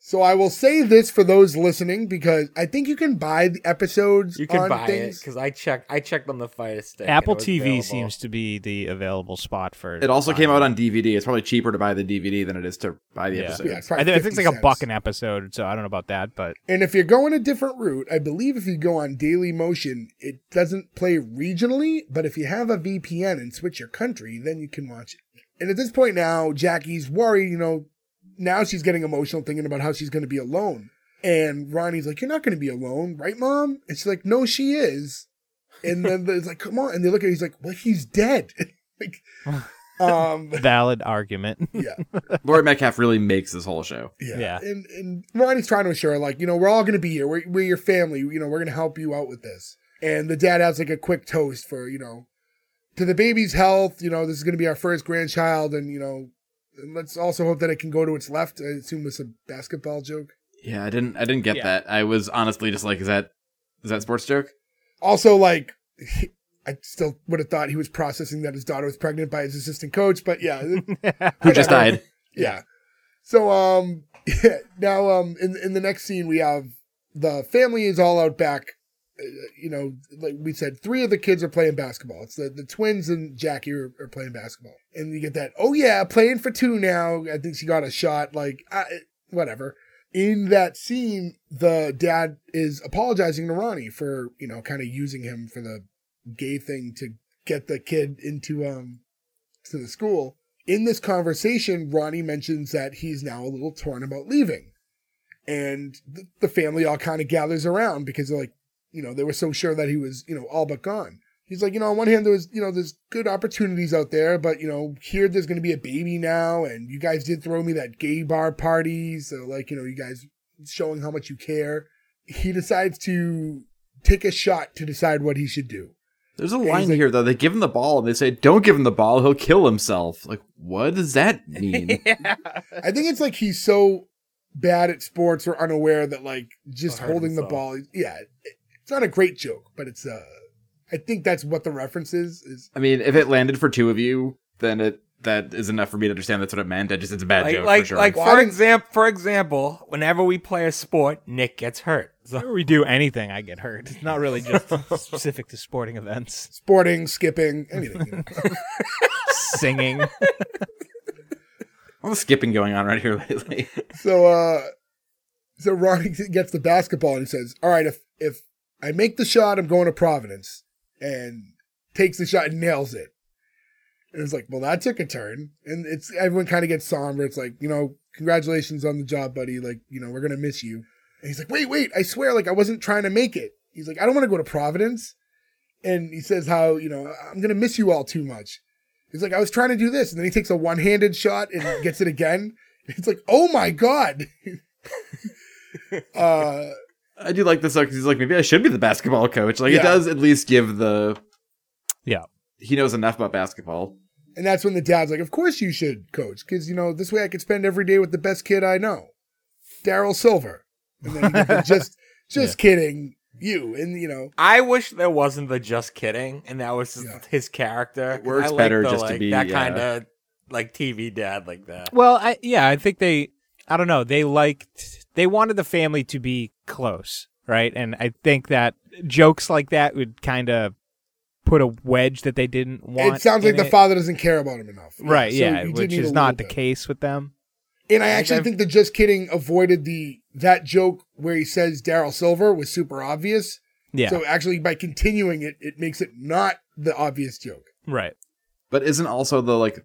So I will say this for those listening, because I think you can buy the episodes. You can buy things. It, because I checked on the Fire Stick. Apple TV seems to be the available spot for it. It also came out on DVD. It's probably cheaper to buy the DVD than it is to buy the episode. Yeah, I think it's like a $1 an episode, so I don't know about that. But and if you're going a different route, I believe if you go on Daily Motion, it doesn't play regionally, but if you have a VPN and switch your country, then you can watch it. And at this point now, Jackie's worried, now she's getting emotional thinking about how she's going to be alone. And Ronnie's like, you're not going to be alone, right, Mom? And she's like, no, she is. And then it's like, come on. And they look at her, he's like, well, he's dead. Valid argument. Yeah. Laurie Metcalf really makes this whole show. Yeah. And Ronnie's trying to assure her, we're all going to be here. We're your family. We're going to help you out with this. And the dad has, a quick toast for, to the baby's health, you know, this is going to be our first grandchild, and, you know, and let's also hope that it can go to its left. I assume it's a basketball joke. Yeah, I didn't get that. I was honestly just like, is that a sports joke? Also, like, I still would have thought he was processing that his daughter was pregnant by his assistant coach, but yeah. Who just died. Yeah. So, now, in the next scene, we have the family is all out back. You know, like we said, three of the kids are playing basketball. It's the twins and Jackie are playing basketball. And you get that, oh yeah, playing for two now. I think she got a shot, like, whatever. In that scene, the dad is apologizing to Ronnie for, you know, kind of using him for the gay thing to get the kid into to the school. In this conversation, Ronnie mentions that he's now a little torn about leaving. And the family all kind of gathers around because they're like, you know, they were so sure that he was, you know, all but gone. He's like, you know, on one hand, there was, you know, there's good opportunities out there, but, you know, here there's going to be a baby now, and you guys did throw me that gay bar party, so, like, you know, you guys showing how much you care. He decides to take a shot to decide what he should do. There's a line here, though. They give him the ball, and they say, don't give him the ball, he'll kill himself. Like, what does that mean? Yeah. I think it's like he's so bad at sports or unaware that, like, just holding the ball. Yeah, it's not a great joke, but it's, I think that's what the reference is. I mean, if it landed for two of you, then that is enough for me to understand that's what it meant. It's a bad joke, for sure. Like, for example, whenever we play a sport, Nick gets hurt. So whenever we do anything, I get hurt. It's not really just specific to sporting events. Sporting, skipping, anything. You know. Singing. All the skipping going on right here lately. So Ronnie gets the basketball and he says, all right, if I make the shot, I'm going to Providence. And takes the shot and nails it. And it's like, well, that took a turn. And it's everyone kind of gets somber. It's like, you know, congratulations on the job, buddy. Like, you know, we're going to miss you. And he's like, wait, I swear, like, I wasn't trying to make it. He's like, I don't want to go to Providence. And he says how, you know, I'm going to miss you all too much. He's like, I was trying to do this. And then he takes a one-handed shot and gets it again. It's like, oh, my God. I do like this, because he's like, maybe I should be the basketball coach. Like, yeah. It does at least give the... Yeah. He knows enough about basketball. And that's when the dad's like, of course you should coach, because, you know, this way I could spend every day with the best kid I know, Daryl Silver. And then he gets the just kidding you. And, you know... I wish there wasn't the just kidding, and that was his character. It works better just to be... That kind of, like, TV dad like that. Well, I think they... I don't know. They wanted the family to be close, right? And I think that jokes like that would kind of put a wedge that they didn't want. It sounds like the father doesn't care about him enough. Right, so which is not the case with them. And I actually think the just kidding avoided that joke where he says Daryl Silver was super obvious. Yeah. So actually by continuing it, it makes it not the obvious joke. Right. But isn't also the like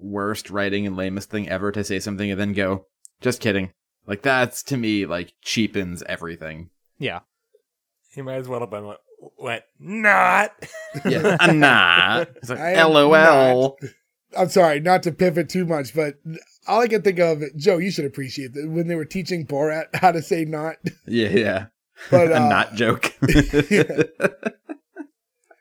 worst writing and lamest thing ever to say something and then go, just kidding. Like, that's, to me, like, cheapens everything. Yeah. He might as well have been what? Not. Yeah, I'm not. It's like, LOL. Not. I'm sorry, not to pivot too much, but all I can think of, Joe, you should appreciate that when they were teaching Borat how to say not. Yeah. But, a not joke. Yeah.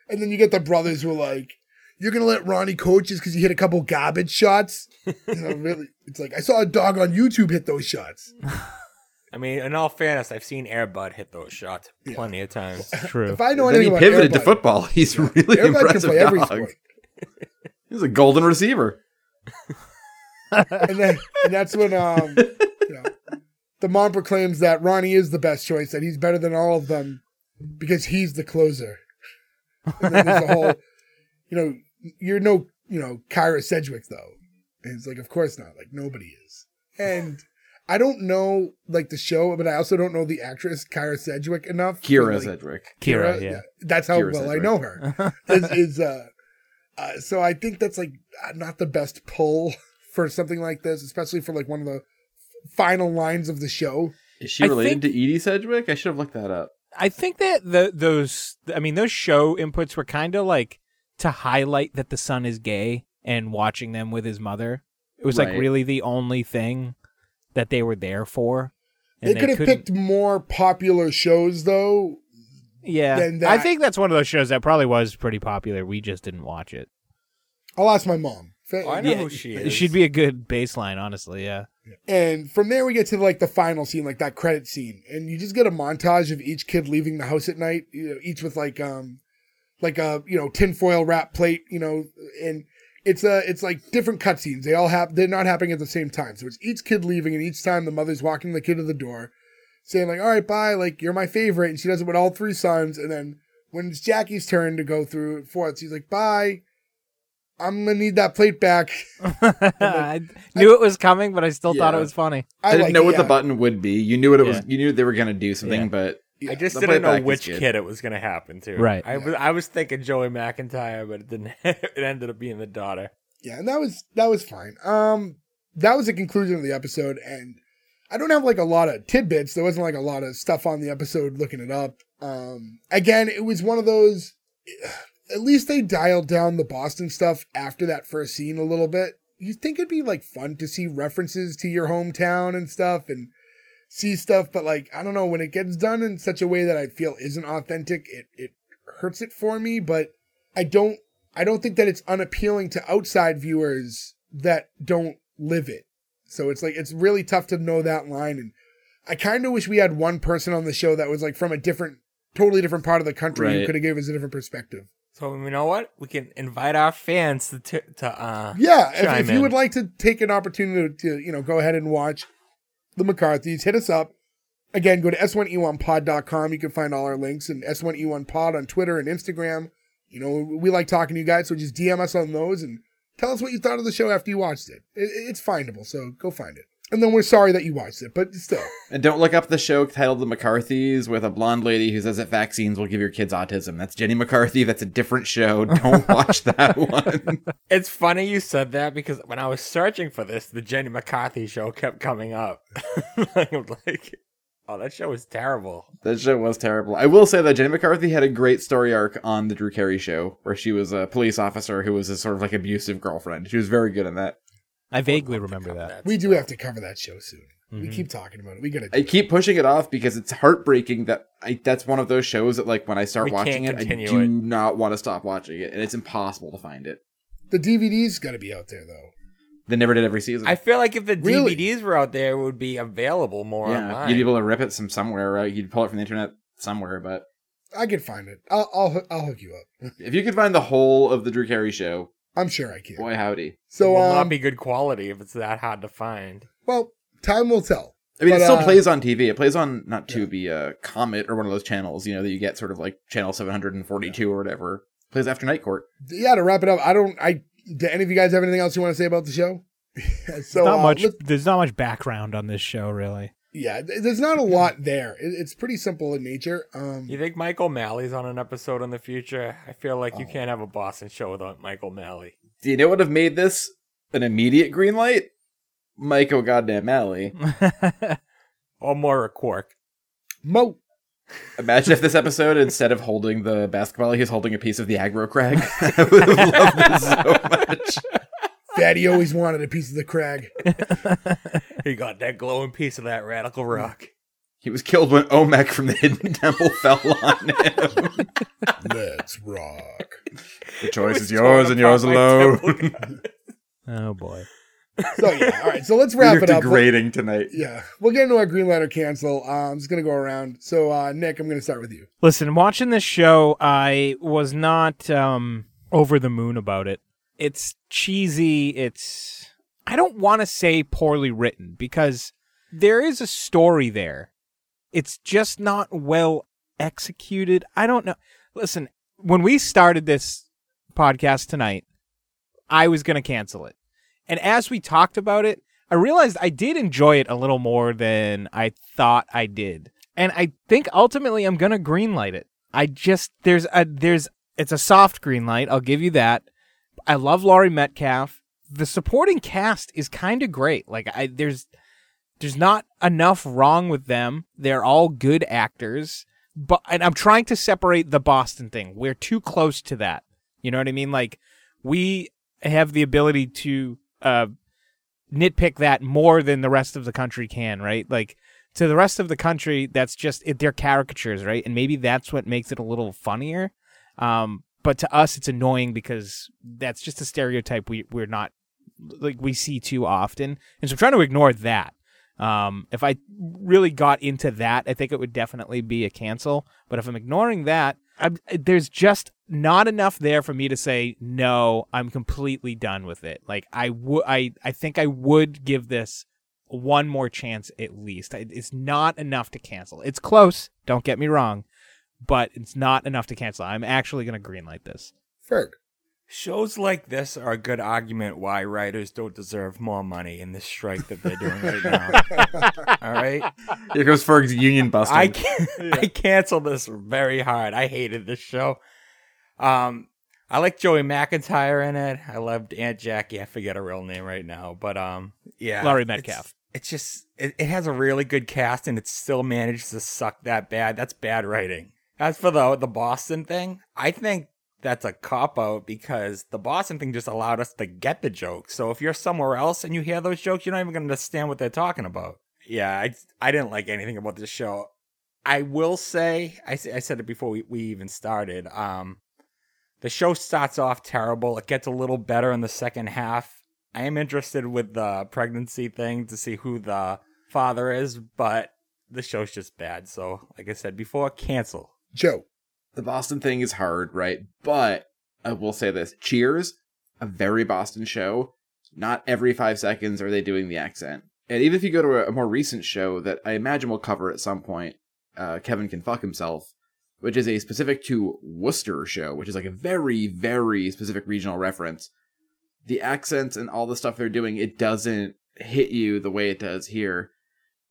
And then you get the brothers who are like, you're going to let Ronnie coach just because he hit a couple garbage shots? You know, really, it's like, I saw a dog on YouTube hit those shots. I mean, in all fairness, I've seen Air Bud hit those shots plenty of times. True. If I know anything about Air Bud, he pivoted to football. He's really Air impressive can play dog. Every sport. He's a golden receiver. And that's when you know, the mom proclaims that Ronnie is the best choice, that he's better than all of them because he's the closer. And then there's the whole, you know, you're no, you know, Kyra Sedgwick, though. And it's like, of course not. Like, nobody is. And I don't know, like, the show, but I also don't know the actress Kyra Sedgwick enough. Kira Sedgwick. Yeah. That's how Kira Sedgwick. I know her. So I think that's, like, not the best pull for something like this, especially for, like, one of the final lines of the show. Is she related to Edie Sedgwick? I should have looked that up. I think that those show inputs were kind of, like, to highlight that the son is gay. And watching them with his mother. It was like really the only thing that they were there for. And they could have picked more popular shows, though, Yeah. I think that's one of those shows that probably was pretty popular. We just didn't watch it. I'll ask my mom. I know who she is. She'd be a good baseline, honestly, yeah. And from there we get to like the final scene, like that credit scene. And you just get a montage of each kid leaving the house at night, you know, each with like a, you know, tinfoil wrap plate, you know, and it's like different cutscenes. They're not happening at the same time. So it's each kid leaving, and each time the mother's walking the kid to the door, saying like, "All right, bye, like you're my favorite," and she does it with all three sons. And then when it's Jackie's turn to go through it forth, she's like, "Bye, I'm gonna need that plate back." I knew it was coming, but I still thought it was funny. I didn't know what the button would be. You knew what it was. You knew they were gonna do something, but. I just didn't know which kid it was going to happen to. Right. I was thinking Joey McIntyre, but it didn't. It ended up being the daughter. Yeah, and that was fine. That was the conclusion of the episode, and I don't have like a lot of tidbits. There wasn't like a lot of stuff on the episode. Looking it up. Again, it was one of those. At least they dialed down the Boston stuff after that first scene a little bit. You'd think it'd be like fun to see references to your hometown and stuff, and see stuff, but like, I don't know, when it gets done in such a way that I feel isn't authentic, it hurts it for me. But I don't think that it's unappealing to outside viewers that don't live it. So it's like, it's really tough to know that line. And I kind of wish we had one person on the show that was like from a totally different part of the country who could have gave us a different perspective. So you know what? We can invite our fans to chime in. If you would like to take an opportunity to, you know, go ahead and watch The McCarthys, hit us up. Again, go to s1e1pod.com. You can find all our links, and s1e1pod on Twitter and Instagram. You know, we like talking to you guys, so just DM us on those and tell us what you thought of the show after you watched it. It's findable, so go find it. And then we're sorry that you watched it, but still. And don't look up the show titled The McCarthys with a blonde lady who says that vaccines will give your kids autism. That's Jenny McCarthy. That's a different show. Don't watch that one. It's funny you said that, because when I was searching for this, the Jenny McCarthy show kept coming up. I'm like, oh, that show was terrible. That show was terrible. I will say that Jenny McCarthy had a great story arc on The Drew Carey Show, where she was a police officer who was a sort of like abusive girlfriend. She was very good in that. I vaguely remember that. We do have to cover that show soon. Mm-hmm. We keep talking about it. We gotta. I keep pushing it off because it's heartbreaking that that's one of those shows that, like, when I start watching it, I do not want to stop watching it, and it's impossible to find it. The DVD's got to be out there, though. They never did every season. I feel like if the DVDs were out there, it would be available more online. You'd be able to rip it from somewhere, right? You'd pull it from the internet somewhere, but I could find it. I'll hook you up. If you could find the whole of the Drew Carey Show. I'm sure I can. Boy, howdy. So, it will not be good quality if it's that hard to find. Well, time will tell. I mean, but it still plays on TV. It plays on, not Tubi, Comet or one of those channels, you know, that you get sort of like channel 742 or whatever. It plays after Night Court. Yeah, to wrap it up, do any of you guys have anything else you want to say about the show? So, there's not much background on this show, really. Yeah, there's not a lot there. It's pretty simple in nature. You think Mike O'Malley's on an episode in the future? I feel like you can't have a Boston show without Mike O'Malley. Do you know what would have made this an immediate green light? Mike O'Goddamn-Malley. Or Maura Quirk. Mo. Imagine if this episode, instead of holding the basketball, he's holding a piece of the aggro crag. I would have loved this so much. Fatty always wanted a piece of the crag. He got that glowing piece of that radical rock. He was killed when Omek from the Hidden Temple fell on him. Let's rock. The choice is yours and yours alone. Oh, boy. So, all right. So, let's wrap it up. We're degrading tonight. Yeah. We'll get into our green light or cancel. I'm just going to go around. So, Nick, I'm going to start with you. Listen, watching this show, I was not over the moon about it. It's cheesy. I don't want to say poorly written, because there is a story there. It's just not well executed. I don't know. Listen, when we started this podcast tonight, I was going to cancel it. And as we talked about it, I realized I did enjoy it a little more than I thought I did. And I think ultimately I'm going to greenlight it. It's a soft greenlight. I'll give you that. I love Laurie Metcalf. The supporting cast is kind of great. Like, there's not enough wrong with them. They're all good actors. And I'm trying to separate the Boston thing. We're too close to that. You know what I mean? Like, we have the ability to nitpick that more than the rest of the country can, right? Like, to the rest of the country, that's just it, they're caricatures, right? And maybe that's what makes it a little funnier. But to us, it's annoying because that's just a stereotype we're not like we see too often. And so I'm trying to ignore that. If I really got into that, I think it would definitely be a cancel. But if I'm ignoring that, there's just not enough there for me to say, no, I'm completely done with it. Like I think I would give this one more chance at least. It's not enough to cancel. It's close. Don't get me wrong. But it's not enough to cancel. I'm actually going to greenlight this. Ferg. Shows like this are a good argument why writers don't deserve more money in this strike that they're doing right now. All right? Here goes Ferg's union busting. I canceled this very hard. I hated this show. I like Joey McIntyre in it. I loved Aunt Jackie. I forget her real name right now. But, yeah. Laurie Metcalf. It's just, it has a really good cast, and it still manages to suck that bad. That's bad writing. As for the Boston thing, I think that's a cop-out because the Boston thing just allowed us to get the jokes. So if you're somewhere else and you hear those jokes, you're not even going to understand what they're talking about. Yeah, I didn't like anything about this show. I will say, I said it before we even started, the show starts off terrible. It gets a little better in the second half. I am interested with the pregnancy thing to see who the father is, but the show's just bad. So like I said before, cancel. Joe. The Boston thing is hard, right? But I will say this. Cheers, a very Boston show. Not every 5 seconds are they doing the accent. And even if you go to a more recent show that I imagine we'll cover at some point, Kevin Can Fuck Himself, which is a specific to Worcester show, which is like a very, very specific regional reference. The accents and all the stuff they're doing, it doesn't hit you the way it does here.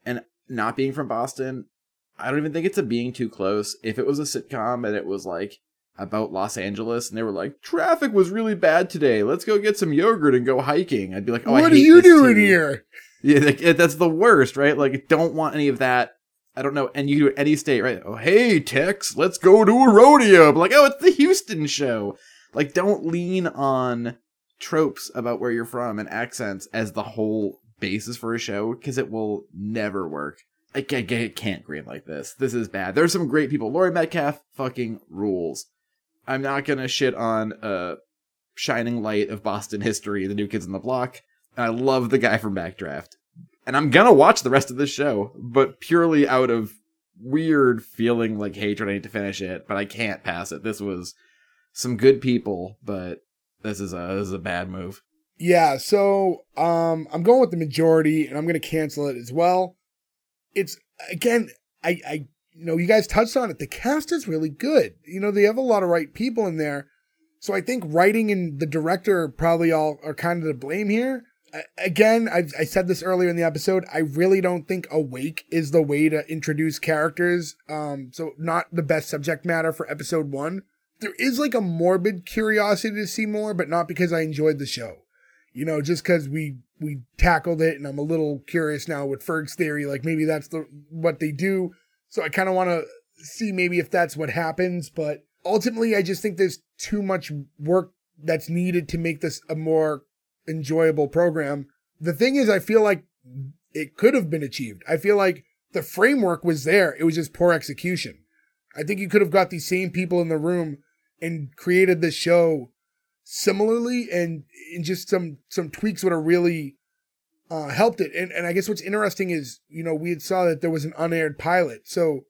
And not being from Boston, I don't even think it's a Being Too Close. If it was a sitcom and it was like about Los Angeles and they were like, traffic was really bad today. Let's go get some yogurt and go hiking. I'd be like, oh, what I hate this. What are you doing here? Yeah, like, that's the worst, right? Like, don't want any of that. I don't know. And you do any state, right? Oh, hey, Tex, let's go to a rodeo. I'm like, oh, it's the Houston show. Like, don't lean on tropes about where you're from and accents as the whole basis for a show because it will never work. I can't green like this. This is bad. There's some great people. Laurie Metcalf fucking rules. I'm not going to shit on a shining light of Boston history, the New Kids on the Block. And I love the guy from Backdraft. And I'm going to watch the rest of this show, but purely out of weird feeling like hatred. I need to finish it, but I can't pass it. This was some good people, but this is a bad move. Yeah, so I'm going with the majority, and I'm going to cancel it as well. It's, again, I you know, you guys touched on it. The cast is really good. You know, they have a lot of right people in there. So I think writing and the director probably all are kind of to blame here. Again, I said this earlier in the episode. I really don't think awake is the way to introduce characters. So not the best subject matter for episode one. There is like a morbid curiosity to see more, but not because I enjoyed the show. You know, just because we tackled it, and I'm a little curious now with Ferg's theory, like maybe that's what they do. So I kind of want to see maybe if that's what happens. But ultimately, I just think there's too much work that's needed to make this a more enjoyable program. The thing is, I feel like it could have been achieved. I feel like the framework was there. It was just poor execution. I think you could have got these same people in the room and created this show similarly, and just some tweaks would have really helped it. And I guess what's interesting is, you know, we had saw that there was an unaired pilot. So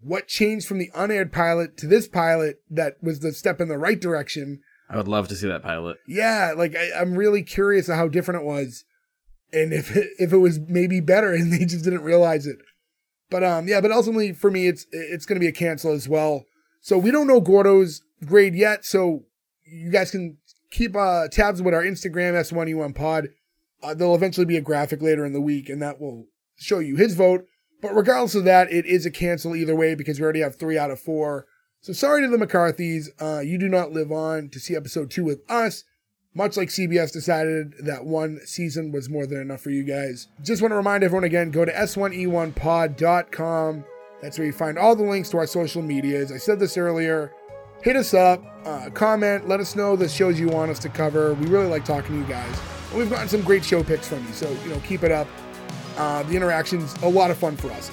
what changed from the unaired pilot to this pilot that was the step in the right direction? I would love to see that pilot. Yeah, like I'm really curious how different it was, and if it was maybe better, and they just didn't realize it. But yeah, but ultimately for me, it's going to be a cancel as well. So we don't know Gordo's grade yet, so you guys can keep tabs with our Instagram, S1E1 Pod. There'll eventually be a graphic later in the week, and that will show you his vote. But regardless of that, it is a cancel either way because we already have 3 out of 4. So sorry to the McCarthys. You do not live on to see episode 2 with us, much like CBS decided that 1 season was more than enough for you guys. Just want to remind everyone again, go to S1E1pod.com. That's where you find all the links to our social medias. I said this earlier. Hit us up, comment, let us know the shows you want us to cover. We really like talking to you guys. And we've gotten some great show picks from you, so, you know, keep it up. The interaction's a lot of fun for us.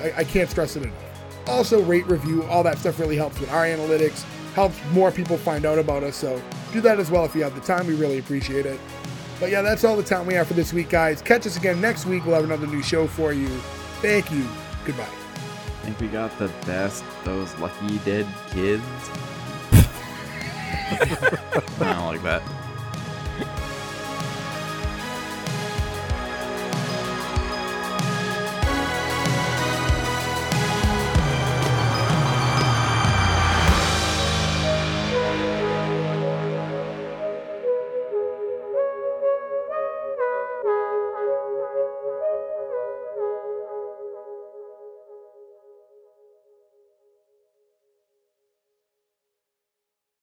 I can't stress it enough. Also, rate, review, all that stuff really helps with our analytics, helps more people find out about us. So do that as well if you have the time. We really appreciate it. But yeah, that's all the time we have for this week, guys. Catch us again next week. We'll have another new show for you. Thank you. Goodbye. I think we got the best those lucky dead kids. I don't like that.